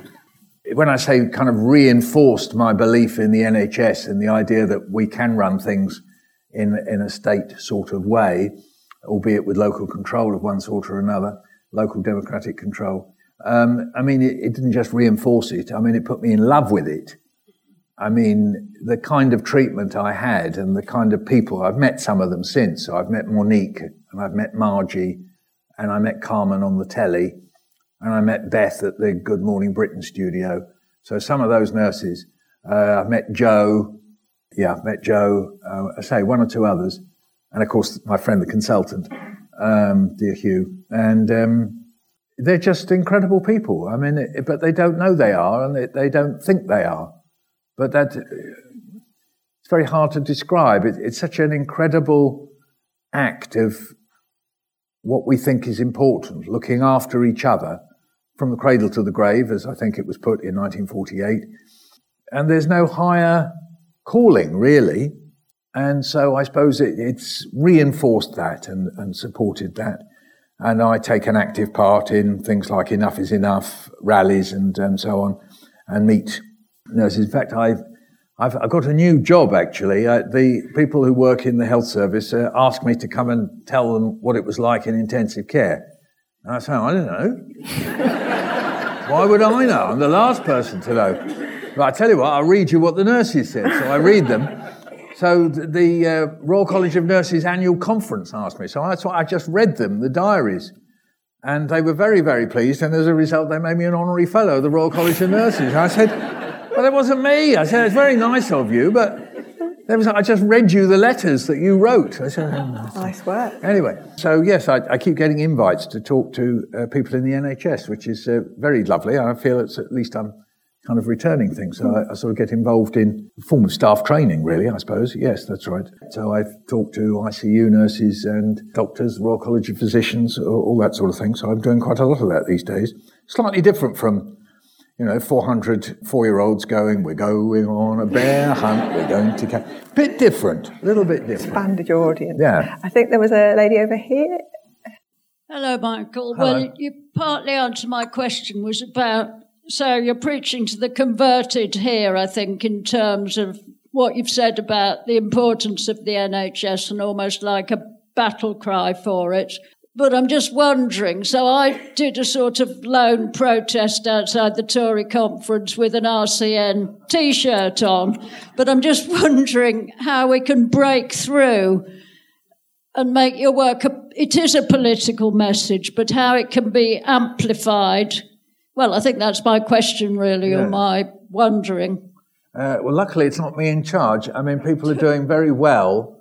When I say kind of reinforced my belief in the N H S and the idea that we can run things in in a state sort of way, albeit with local control of one sort or another, local democratic control, um, I mean, it, it didn't just reinforce it. I mean, it put me in love with it. I mean, the kind of treatment I had and the kind of people, I've met some of them since. So I've met Monique and I've met Margie and I met Carmen on the telly. And I met Beth at the Good Morning Britain studio. So some of those nurses. Uh, I've met Joe. Yeah, I've met Joe. Uh, I say one or two others. And, of course, my friend, the consultant, um, dear Hugh. And um, they're just incredible people. I mean, it, but they don't know they are, and they, they don't think they are. But that it's very hard to describe. It, it's such an incredible act of what we think is important, looking after each other from the cradle to the grave, as I think it was put in nineteen forty-eight. And there's no higher calling, really. And so I suppose it, it's reinforced that and, and supported that. And I take an active part in things like Enough is Enough rallies and um, so on, and meet nurses. In fact, I've I've, I've got a new job, actually. Uh, the people who work in the health service uh, asked me to come and tell them what it was like in intensive care. And I said, I don't know. Why would I know? I'm the last person to know. But I tell you what, I'll read you what the nurses said. So I read them. So the uh, Royal College of Nurses annual conference asked me. So that's what I just read them, the diaries. And they were very, very pleased. And as a result, they made me an honorary fellow of the Royal College of Nurses. I said, well, it wasn't me. I said, it's very nice of you, but there was, I just read you the letters that you wrote. I said, oh, nice. nice work. Anyway, so yes, I, I keep getting invites to talk to uh, people in the N H S, which is uh, very lovely. I feel it's at least I'm kind of returning things. So I, I sort of get involved in a form of staff training, really, I suppose. Yes, that's right. So I've talked to I C U nurses and doctors, Royal College of Physicians, all that sort of thing. So I'm doing quite a lot of that these days. Slightly different from, you know, four hundred four-year-olds going, we're going on a bear hunt, we're going to... Ca-. Bit different, a little bit different. Expanded your audience. Yeah. I think there was a lady over here. Hello, Michael. Hello. Well, you partly answered my question, was about... So you're preaching to the converted here, I think, in terms of what you've said about the importance of the N H S and almost like a battle cry for it. But I'm just wondering, so I did a sort of lone protest outside the Tory conference with an R C N T-shirt on, but I'm just wondering how we can break through and make your work, a, it is a political message, but how it can be amplified. Well, I think that's my question, really, yeah. Or my wondering. Uh, well, luckily, it's not me in charge. I mean, people are doing very well,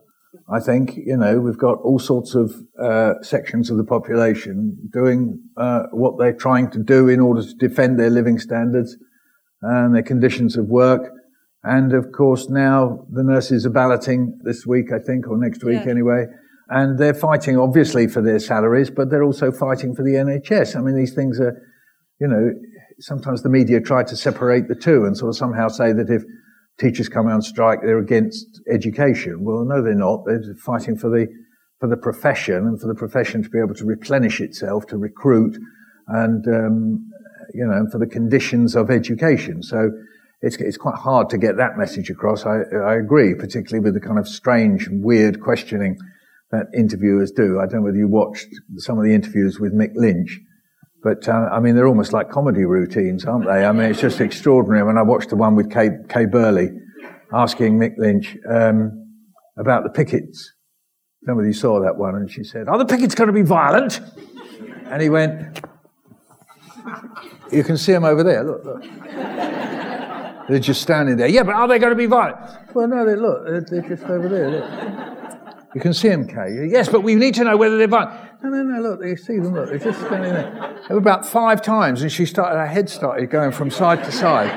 I think. You know, we've got all sorts of uh, sections of the population doing uh, what they're trying to do in order to defend their living standards and their conditions of work. And, of course, now the nurses are balloting this week, I think, or next week yeah. anyway. And they're fighting, obviously, for their salaries, but they're also fighting for the N H S. I mean, these things are... You know, sometimes the media try to separate the two and sort of somehow say that if teachers come on strike, they're against education. Well, no, they're not. They're fighting for the for the profession and for the profession to be able to replenish itself, to recruit, and um, you know, for the conditions of education. So it's it's quite hard to get that message across. I, I agree, particularly with the kind of strange and weird questioning that interviewers do. I don't know whether you watched some of the interviews with Mick Lynch. But, uh, I mean, they're almost like comedy routines, aren't they? I mean, it's just extraordinary. When I watched the one with Kay, Kay Burley asking Mick Lynch um, about the pickets. Nobody saw that one. And she said, are the pickets going to be violent? And he went, you can see them over there. Look, look. They're just standing there. Yeah, but are they going to be violent? Well, no, they look. They're, they're just over there. Look. You can see them, Kay. Yes, but we need to know whether they're violent. No, no, no, look, you see them, look, they're just standing there. There were about five times, and she started, her head started going from side to side.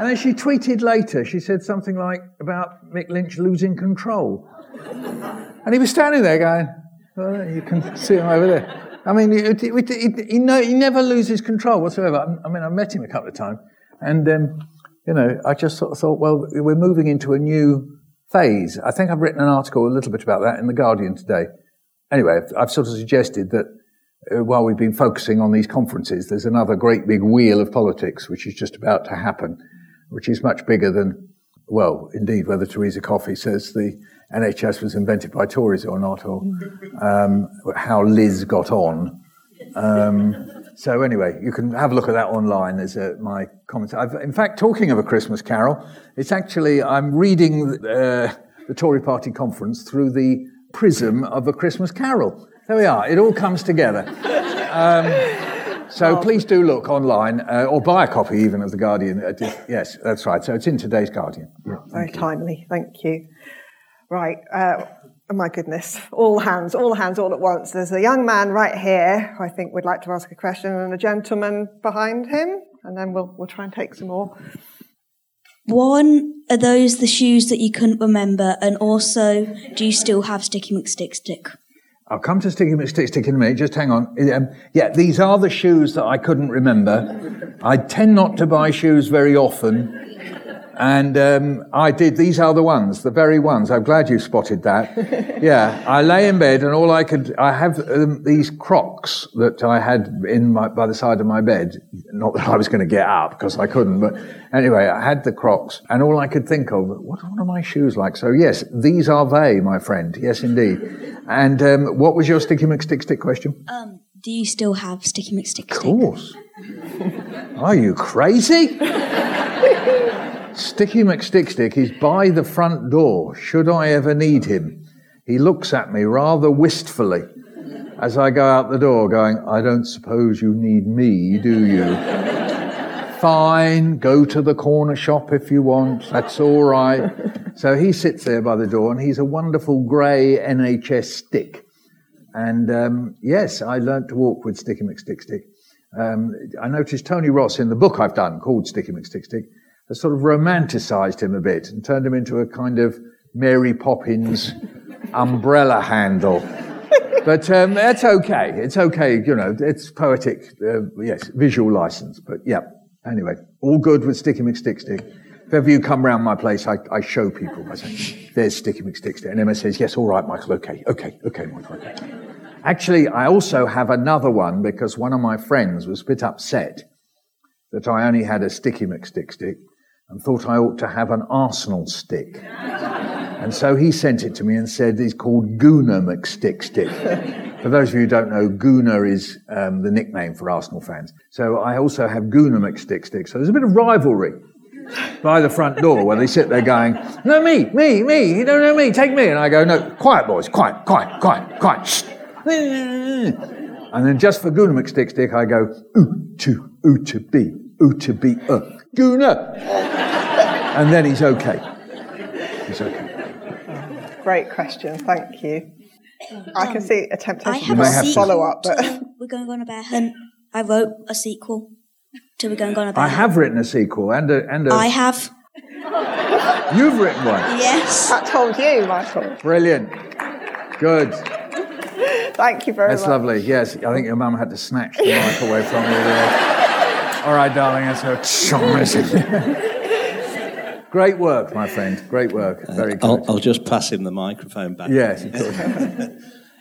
And then she tweeted later, she said something like, about Mick Lynch losing control. And he was standing there going, well, you can see him over there. I mean, it, it, it, he, no, he never loses control whatsoever. I mean, I met him a couple of times, and, um, you know, I just sort of thought, well, we're moving into a new phase. I think I've written an article a little bit about that in The Guardian today. Anyway, I've sort of suggested that uh, while we've been focusing on these conferences, there's another great big wheel of politics which is just about to happen, which is much bigger than, well, indeed, whether Theresa Coffey says the N H S was invented by Tories or not, or um, how Liz got on. Um, so anyway, you can have a look at that online as uh, my comments. I've, in fact, talking of A Christmas Carol, it's actually, I'm reading uh, the Tory Party conference through the prism of A Christmas Carol. There we are. It all comes together. Um, so please do look online uh, or buy a copy even of The Guardian. Uh, yes, that's right. So it's in today's Guardian. Yeah, very you. timely. Thank you. Right. Uh, Oh my goodness, all hands, all hands all at once. There's a young man right here who I think would like to ask a question, and a gentleman behind him, and then we'll we'll try and take some more. One, are those the shoes that you couldn't remember? And also, do you still have Sticky McStick Stick? I'll come to Sticky McStick Stick in a minute, just hang on. Um, yeah, these are the shoes that I couldn't remember. I tend not to buy shoes very often. And um, I did, these are the ones, the very ones. I'm glad you spotted that. Yeah, I lay in bed and all I could, I have um, these Crocs that I had in my, by the side of my bed. Not that I was going to get up because I couldn't, but anyway, I had the Crocs and all I could think of, what, what are my shoes like? So yes, these are they, my friend. Yes, indeed. And um, what was your Sticky McStick Stick question? Um, do you still have Sticky McStick Stick? Of course. Are you crazy? Sticky McStickstick is by the front door, should I ever need him. He looks at me rather wistfully as I go out the door going, I don't suppose you need me, do you? Fine, go to the corner shop if you want, that's all right. So he sits there by the door and he's a wonderful grey N H S stick. And um, yes, I learnt to walk with Sticky McStickstick. Um, I noticed Tony Ross in the book I've done called Sticky McStickstick has sort of romanticised him a bit and turned him into a kind of Mary Poppins umbrella handle. But um, that's okay. It's okay, you know, it's poetic, uh, yes, visual licence. But yeah, anyway, all good with Sticky McStickstick. If ever you come round my place, I, I show people. I say, there's Sticky McStickstick. And Emma says, yes, all right, Michael, okay, okay, okay, Michael, okay. Actually, I also have another one because one of my friends was a bit upset that I only had a Sticky McStickstick and thought I ought to have an Arsenal stick. And so he sent it to me and said he's called Gooner McStick Stick. For those of you who don't know, Gooner is um, the nickname for Arsenal fans. So I also have Gooner McStick Stick. So there's a bit of rivalry by the front door where they sit there going, no, me, me, me, you don't know me, take me. And I go, no, quiet, boys, quiet, quiet, quiet, quiet, shh. And then just for Gooner McStick Stick, I go, ooh, two, ooh, to be, ooh, to be, uh, Gooner. And then he's okay. He's okay. Great question, thank you. I can see a temptation to follow up, but We're Going On a Bear Hunt. I wrote a sequel to We're Going On a Bear Hunt. I have written a sequel and a. And a... I have. You've written one? Yes. That told you, Michael. Brilliant. Good. Thank you very much. That's lovely, yes. I think your mum had to snatch the mic away from you. Yeah. All right, darling, that's her charming. Great work, my friend, great work. Very good. I'll, I'll just pass him the microphone back. Yes.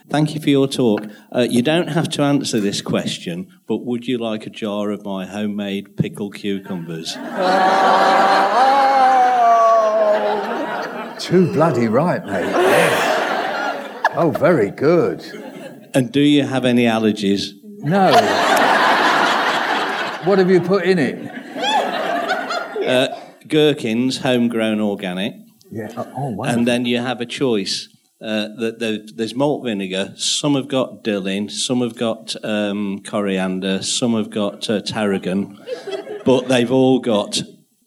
Thank you for your talk. Uh, you don't have to answer this question, but would you like a jar of my homemade pickled cucumbers? Oh. Too bloody right, mate. Yes. Oh, very good. And do you have any allergies? No. What have you put in it? Uh, gherkins, homegrown, organic. Yeah. Oh, wow. And then you have a choice. Uh, that the, there's malt vinegar. Some have got dill in. Some have got um, coriander. Some have got uh, tarragon. But they've all got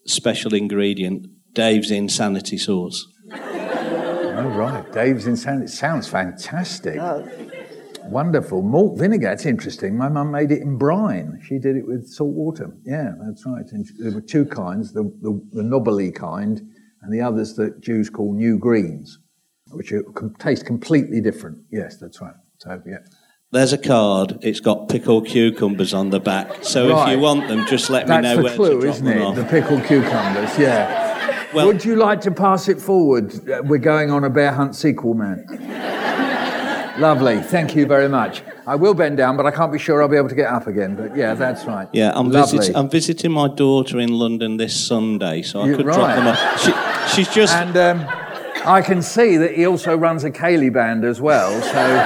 special ingredient. Dave's Insanity Sauce. Oh, right. Dave's Insanity. Sounds fantastic. Oh. Wonderful. Malt vinegar, that's interesting. My mum made it in brine. She did it with salt water. Yeah, that's right. And there were two kinds, the, the, the knobbly kind and the others that Jews call new greens, which are, taste completely different. Yes, that's right. So, yeah. There's a card. It's got pickled cucumbers on the back. So right. If you want them, just let that's me know where clue, to drop them it? Off. That's the clue, isn't it? The pickled cucumbers, yeah. Well, would you like to pass it forward? We're Going On a Bear Hunt sequel, man. Lovely, thank you very much. I will bend down, but I can't be sure I'll be able to get up again. But yeah, that's right. Yeah, I'm, visit- I'm visiting my daughter in London this Sunday, so I You're could right. drop them off. She, she's just... And um, I can see that he also runs a Cayley band as well, so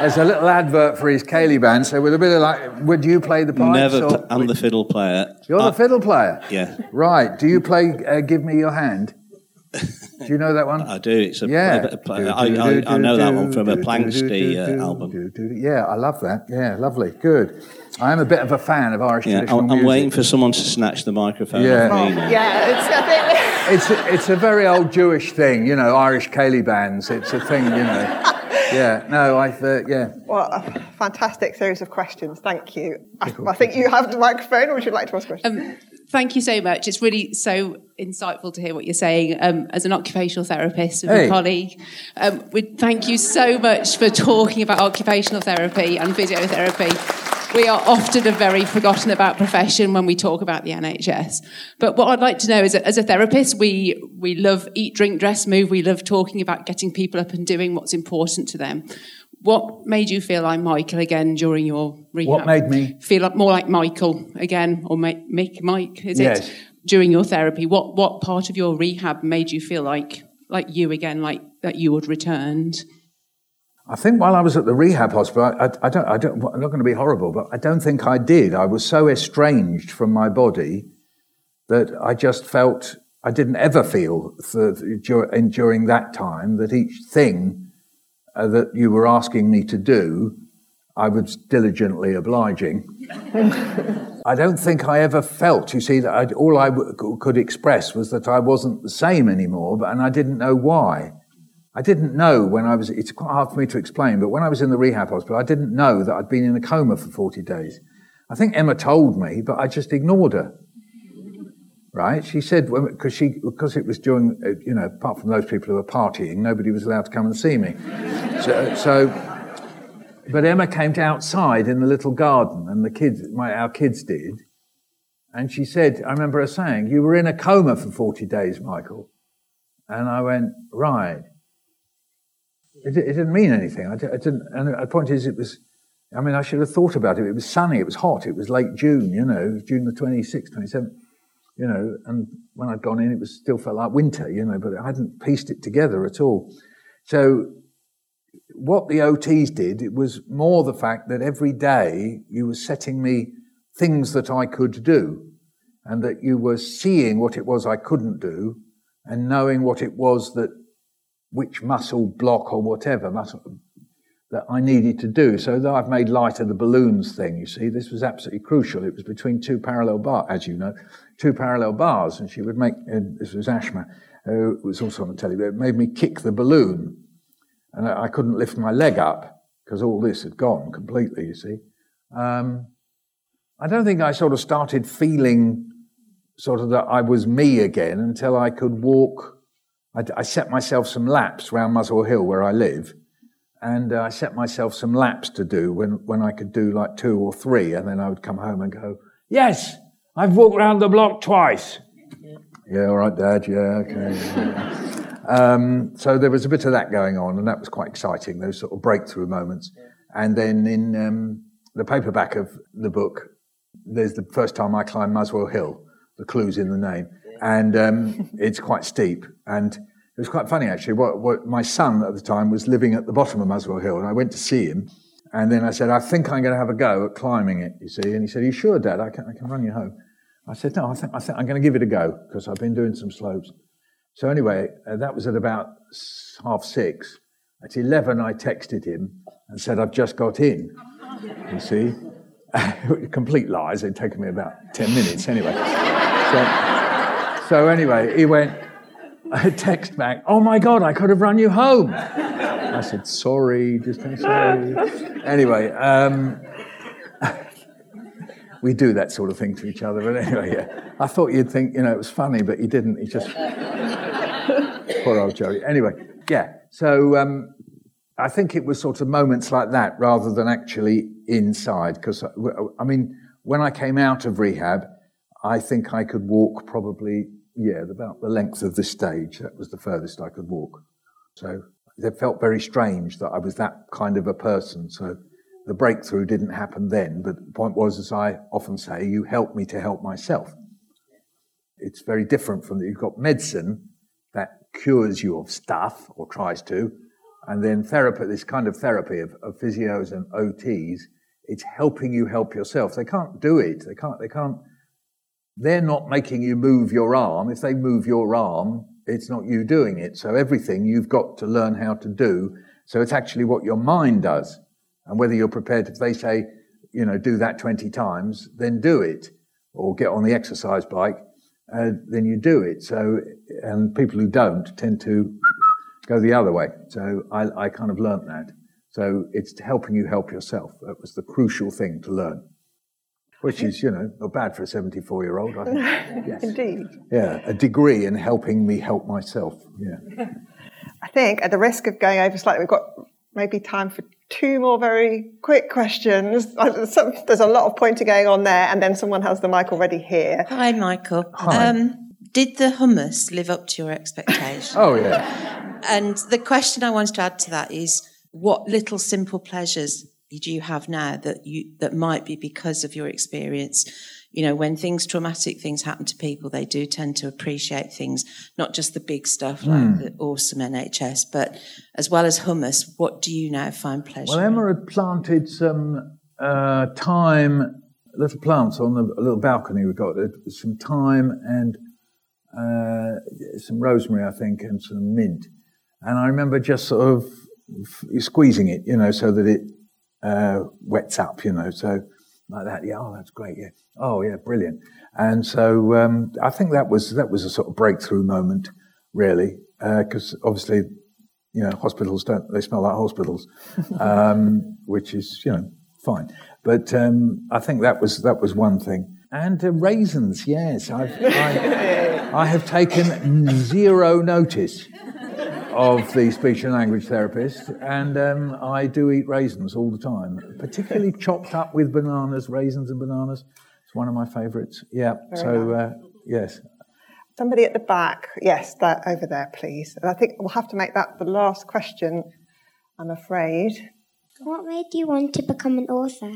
there's a little advert for his Cayley band, so with a bit of like, would you play the pipes? Never, or... I'm the fiddle player. You're I... the fiddle player? Yeah. Right, do you play uh, Give Me Your Hand? Do you know that one? I do. It's a yeah. play, play, I, I, I know that one from a Planksty uh, album. Yeah, I love that. Yeah, lovely. Good. I am a bit of a fan of Irish yeah, traditional I'm music. I'm waiting for someone to snatch the microphone. Yeah, off me now. yeah. It's, it's, it's a very old Jewish thing, you know, Irish ceilidh bands. It's a thing, you know. Yeah, no, I uh, yeah. Well, a fantastic series of questions. Thank you. I, I think you have the microphone, or would you like to ask questions? Um, thank you so much. It's really so insightful to hear what you're saying. Um, as an occupational therapist and hey. a colleague, um, we thank you so much for talking about occupational therapy and physiotherapy. We are often a very forgotten about profession when we talk about the N H S. But what I'd like to know is that as a therapist, we we love eat, drink, dress, move. We love talking about getting people up and doing what's important to them. What made you feel like Michael again during your rehab? What made me? Feel like, more like Michael again, or Mick, Mike, is it? Yes. During your therapy, what what part of your rehab made you feel like like you again, like that you had returned? I think while I was at the rehab hospital, I, I don't, I don't, I'm not going to be horrible, but I don't think I did. I was so estranged from my body that I just felt, I didn't ever feel for, during, during that time that each thing uh, that you were asking me to do, I was diligently obliging. I don't think I ever felt, you see, that I'd, all I w- could express was that I wasn't the same anymore, but, and I didn't know why. I didn't know when I was, it's quite hard for me to explain, but when I was in the rehab hospital, I didn't know that I'd been in a coma for forty days. I think Emma told me, but I just ignored her. Right? She said, because she, because it was during, you know, apart from those people who were partying, nobody was allowed to come and see me. So, so but Emma came outside in the little garden, and the kids, my, our kids did. And she said, I remember her saying, you were in a coma for forty days, Michael. And I went, right. It, it didn't mean anything. I didn't, and the point is, it was, I mean, I should have thought about it. It was sunny, it was hot, it was late June, you know, it was June the twenty-sixth, twenty-seventh, you know, and when I'd gone in, it was still felt like winter, you know, but I hadn't pieced it together at all. So what the O Ts did, it was more the fact that every day you were setting me things that I could do, and that you were seeing what it was I couldn't do, and knowing what it was that which muscle block or whatever muscle that I needed to do. So though I've made light of the balloons thing, you see, this was absolutely crucial. It was between two parallel bars, as you know, two parallel bars, and she would make, and this was Ashma, who was also on the telly, but it made me kick the balloon, and I couldn't lift my leg up because all this had gone completely, you see. Um, I don't think I sort of started feeling sort of that I was me again until I could walk. I set myself some laps round Muswell Hill where I live, and uh, I set myself some laps to do when, when I could do like two or three, and then I would come home and go, yes, I've walked round the block twice. Yeah, all right, Dad, yeah, okay. um, so there was a bit of that going on, and that was quite exciting, those sort of breakthrough moments. Yeah. And then in um, the paperback of the book, there's the first time I climbed Muswell Hill, the clue's in the name. And um, it's quite steep, and it was quite funny actually. What, what my son at the time was living at the bottom of Muswell Hill, and I went to see him, and then I said, "I think I'm going to have a go at climbing it." You see, and he said, "Are you sure, Dad? I can I can run you home." I said, "No, I think I think I'm going to give it a go because I've been doing some slopes." So anyway, uh, that was at about half six. At eleven, I texted him and said, "I've just got in." You see, complete lies. It'd taken me about ten minutes anyway. So, So anyway, he went, I text back, oh my God, I could have run you home. I said, sorry, just sorry. Anyway, um, we do that sort of thing to each other. But anyway, yeah, I thought you'd think, you know, it was funny, but he didn't. He just, poor old Joey. Anyway, yeah, so um, I think it was sort of moments like that rather than actually inside. Because, I mean, when I came out of rehab, I think I could walk probably, yeah, about the length of the stage. That was the furthest I could walk. So it felt very strange that I was that kind of a person. So the breakthrough didn't happen then. But the point was, as I often say, you helped me to help myself. It's very different from that. You've got medicine that cures you of stuff or tries to. And then therapy, this kind of therapy of, of physios and O Ts, it's helping you help yourself. They can't do it. They can't, they can't. They're not making you move your arm. If they move your arm, it's not you doing it. So everything you've got to learn how to do. So it's actually what your mind does. And whether you're prepared, if they say, you know, do that twenty times, then do it. Or get on the exercise bike, uh, then you do it. So, and people who don't tend to go the other way. So I, I kind of learnt that. So it's helping you help yourself. That was the crucial thing to learn. Which is, you know, not bad for a seventy-four-year-old, I think. Yes. Indeed. Yeah, a degree in helping me help myself, yeah. I think, at the risk of going over slightly, we've got maybe time for two more very quick questions. There's a lot of pointing going on there, and then someone has the mic already here. Hi, Michael. Hi. Um, did the hummus live up to your expectations? Oh, yeah. And the question I wanted to add to that is, what little simple pleasures do you have now that you that might be because of your experience? You know, when things, traumatic things happen to people, they do tend to appreciate things, not just the big stuff like mm. the awesome N H S, but as well as hummus, what do you now find pleasure in? Well, Emma had planted some uh, thyme, little plants on the little balcony we got, some thyme and uh, some rosemary, I think, and some mint. And I remember just sort of squeezing it, you know, so that it Uh, wets up, you know, so like that. Yeah, oh, that's great. Yeah, oh, yeah, brilliant. And so um, I think that was that was a sort of breakthrough moment, really, because uh, obviously, you know, hospitals don't they smell like hospitals, um, which is you know fine. But um, I think that was that was one thing. And uh, raisins, yes, I've, I've I have taken zero notice of the speech and language therapist, and um, I do eat raisins all the time, particularly chopped up with bananas, raisins and bananas. It's one of my favourites. Yeah. Very so nice. uh, yes. Somebody at the back, yes, that over there, please. And I think we'll have to make that the last question, I'm afraid. What made you want to become an author?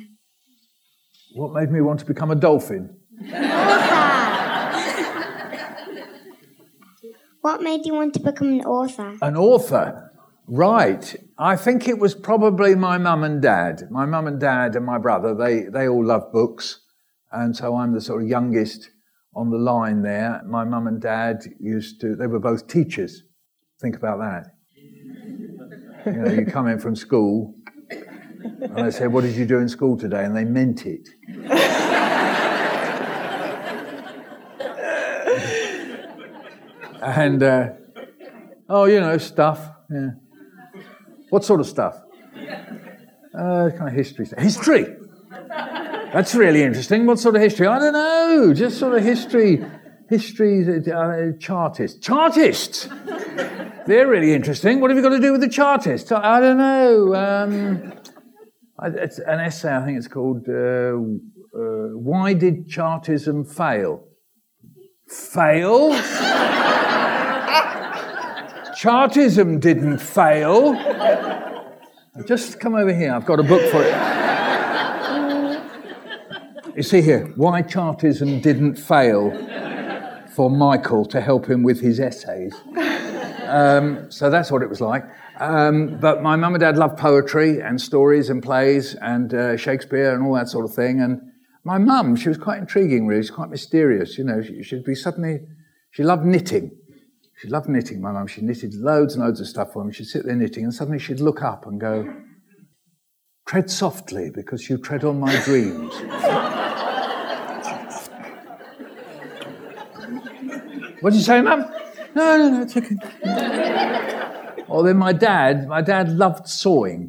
What made me want to become a dolphin? What made you want to become an author? An author? Right. I think it was probably my mum and dad. My mum and dad and my brother, they, they all love books. And so I'm the sort of youngest on the line there. My mum and dad used to, they were both teachers. Think about that. You know, you come in from school and they say, what did you do in school today? And they meant it. And, uh, oh, you know, stuff. Yeah. What sort of stuff? Uh, kind of history stuff. History! That's really interesting. What sort of history? I don't know. Just sort of history. History, uh, Chartists. Chartists! They're really interesting. What have you got to do with the Chartists? I don't know. Um, it's an essay, I think it's called, uh, uh, Why Did Chartism Fail? Fail? Chartism didn't fail. Just come over here, I've got a book for it. You see here, Why Chartism Didn't Fail, for Michael to help him with his essays. Um, so that's what it was like. Um, but my mum and dad loved poetry and stories and plays and uh, Shakespeare and all that sort of thing. And my mum, she was quite intriguing, really. She's quite mysterious, you know. She, she'd be suddenly... She loved knitting. She loved knitting, my mum. She knitted loads and loads of stuff for me. She'd sit there knitting, and suddenly she'd look up and go, tread softly, because you tread on my dreams. What did you say, Mum? No, no, no, it's okay. Or then my dad, my dad loved sawing.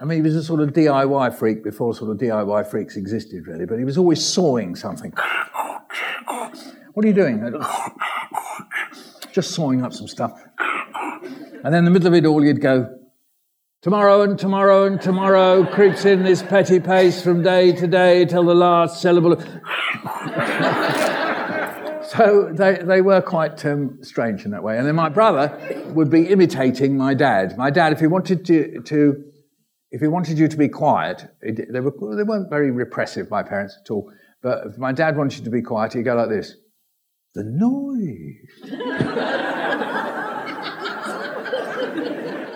I mean, he was a sort of D I Y freak before sort of D I Y freaks existed, really, but he was always sawing something. What are you doing? Just sawing up some stuff. And then in the middle of it all, you'd go, tomorrow and tomorrow and tomorrow creeps in this petty pace from day to day till the last syllable. So they, they were quite um, strange in that way. And then my brother would be imitating my dad. My dad, if he wanted to... to If he wanted you to be quiet, it, they, were, they weren't very repressive, my parents, at all. But if my dad wanted you to be quiet, he'd go like this. The noise.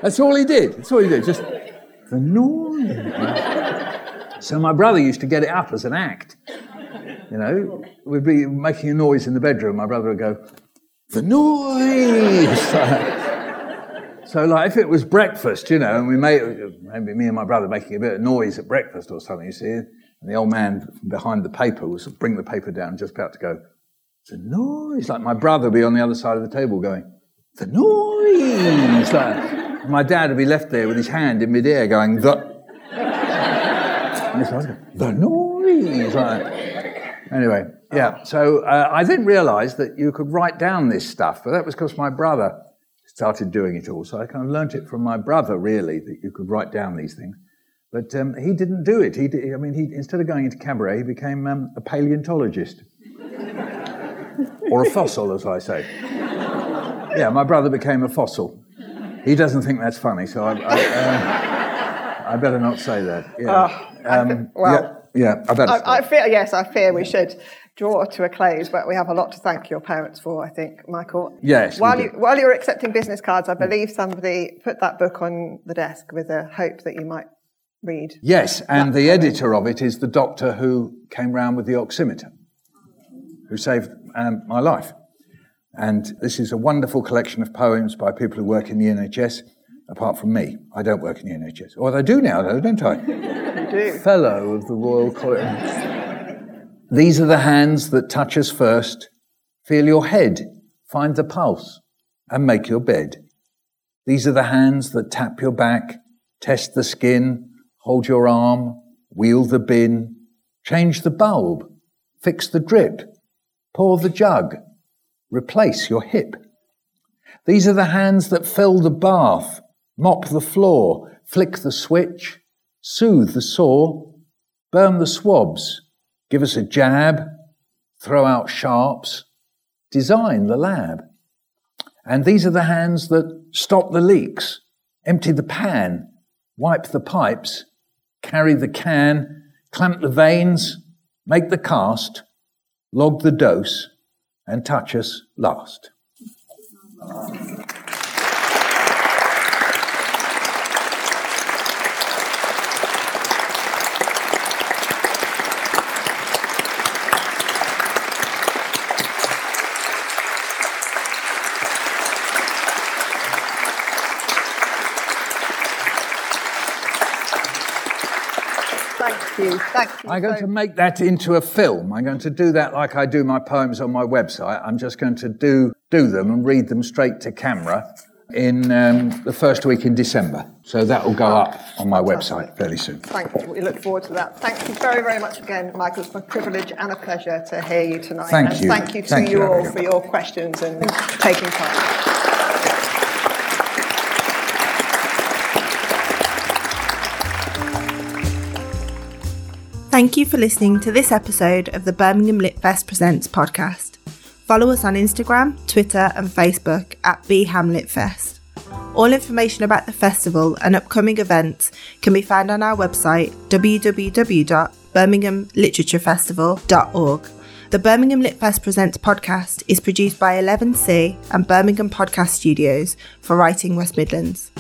That's all he did. That's all he did, just the noise. So my brother used to get it up as an act. You know, we'd be making a noise in the bedroom. My brother would go, the noise. So, like, if it was breakfast, you know, and we made, maybe me and my brother making a bit of noise at breakfast or something, you see, and the old man behind the paper was bring the paper down, just about to go, the noise. Like, my brother would be on the other side of the table going, the noise. Like, my dad would be left there with his hand in midair going, the. The noise. Like, anyway, yeah. So uh, I didn't realise that you could write down this stuff, but that was because my brother started doing it all. So I kind of learnt it from my brother, really, that you could write down these things. But um, he didn't do it. He did, I mean, he instead of going into cabaret, he became um, a paleontologist. Or a fossil, as I say. Yeah, my brother became a fossil. He doesn't think that's funny, so I, I, uh, I better not say that. Yeah. Oh, um, well, yeah, yeah, I better I, I fear, Yes, I fear we should draw to a close, but we have a lot to thank your parents for, I think, Michael. Yes. While you while you were accepting business cards, I believe somebody put that book on the desk with a hope that you might read. Yes, and the editor of it is the doctor who came round with the oximeter, who saved um, my life. And this is a wonderful collection of poems by people who work in the N H S, apart from me. I don't work in the N H S. Well, I do now, though, don't I? You do. Fellow of the Royal College. These are the hands that touch us first. Feel your head, find the pulse, and make your bed. These are the hands that tap your back, test the skin, hold your arm, wheel the bin, change the bulb, fix the drip, pour the jug, replace your hip. These are the hands that fill the bath, mop the floor, flick the switch, soothe the sore, burn the swabs, give us a jab, throw out sharps, design the lab. And these are the hands that stop the leaks, empty the pan, wipe the pipes, carry the can, clamp the veins, make the cast, log the dose, and touch us last. Thank you. Thank you. I'm going to make that into a film. I'm going to do that like I do my poems on my website. I'm just going to do do them and read them straight to camera in um, the first week in December. So that will go up on my website fairly soon. Thank you. We look forward to that. Thank you very, very much again, Michael. It's a privilege and a pleasure to hear you tonight. Thank and you. Thank you to thank you, you all for your questions and taking time. Thank you for listening to this episode of the Birmingham Lit Fest Presents podcast. Follow us on Instagram, Twitter and Facebook at B Ham Lit Fest. All information about the festival and upcoming events can be found on our website w w w dot birmingham literature festival dot org. The Birmingham Lit Fest Presents podcast is produced by eleven C and Birmingham Podcast Studios for Writing West Midlands.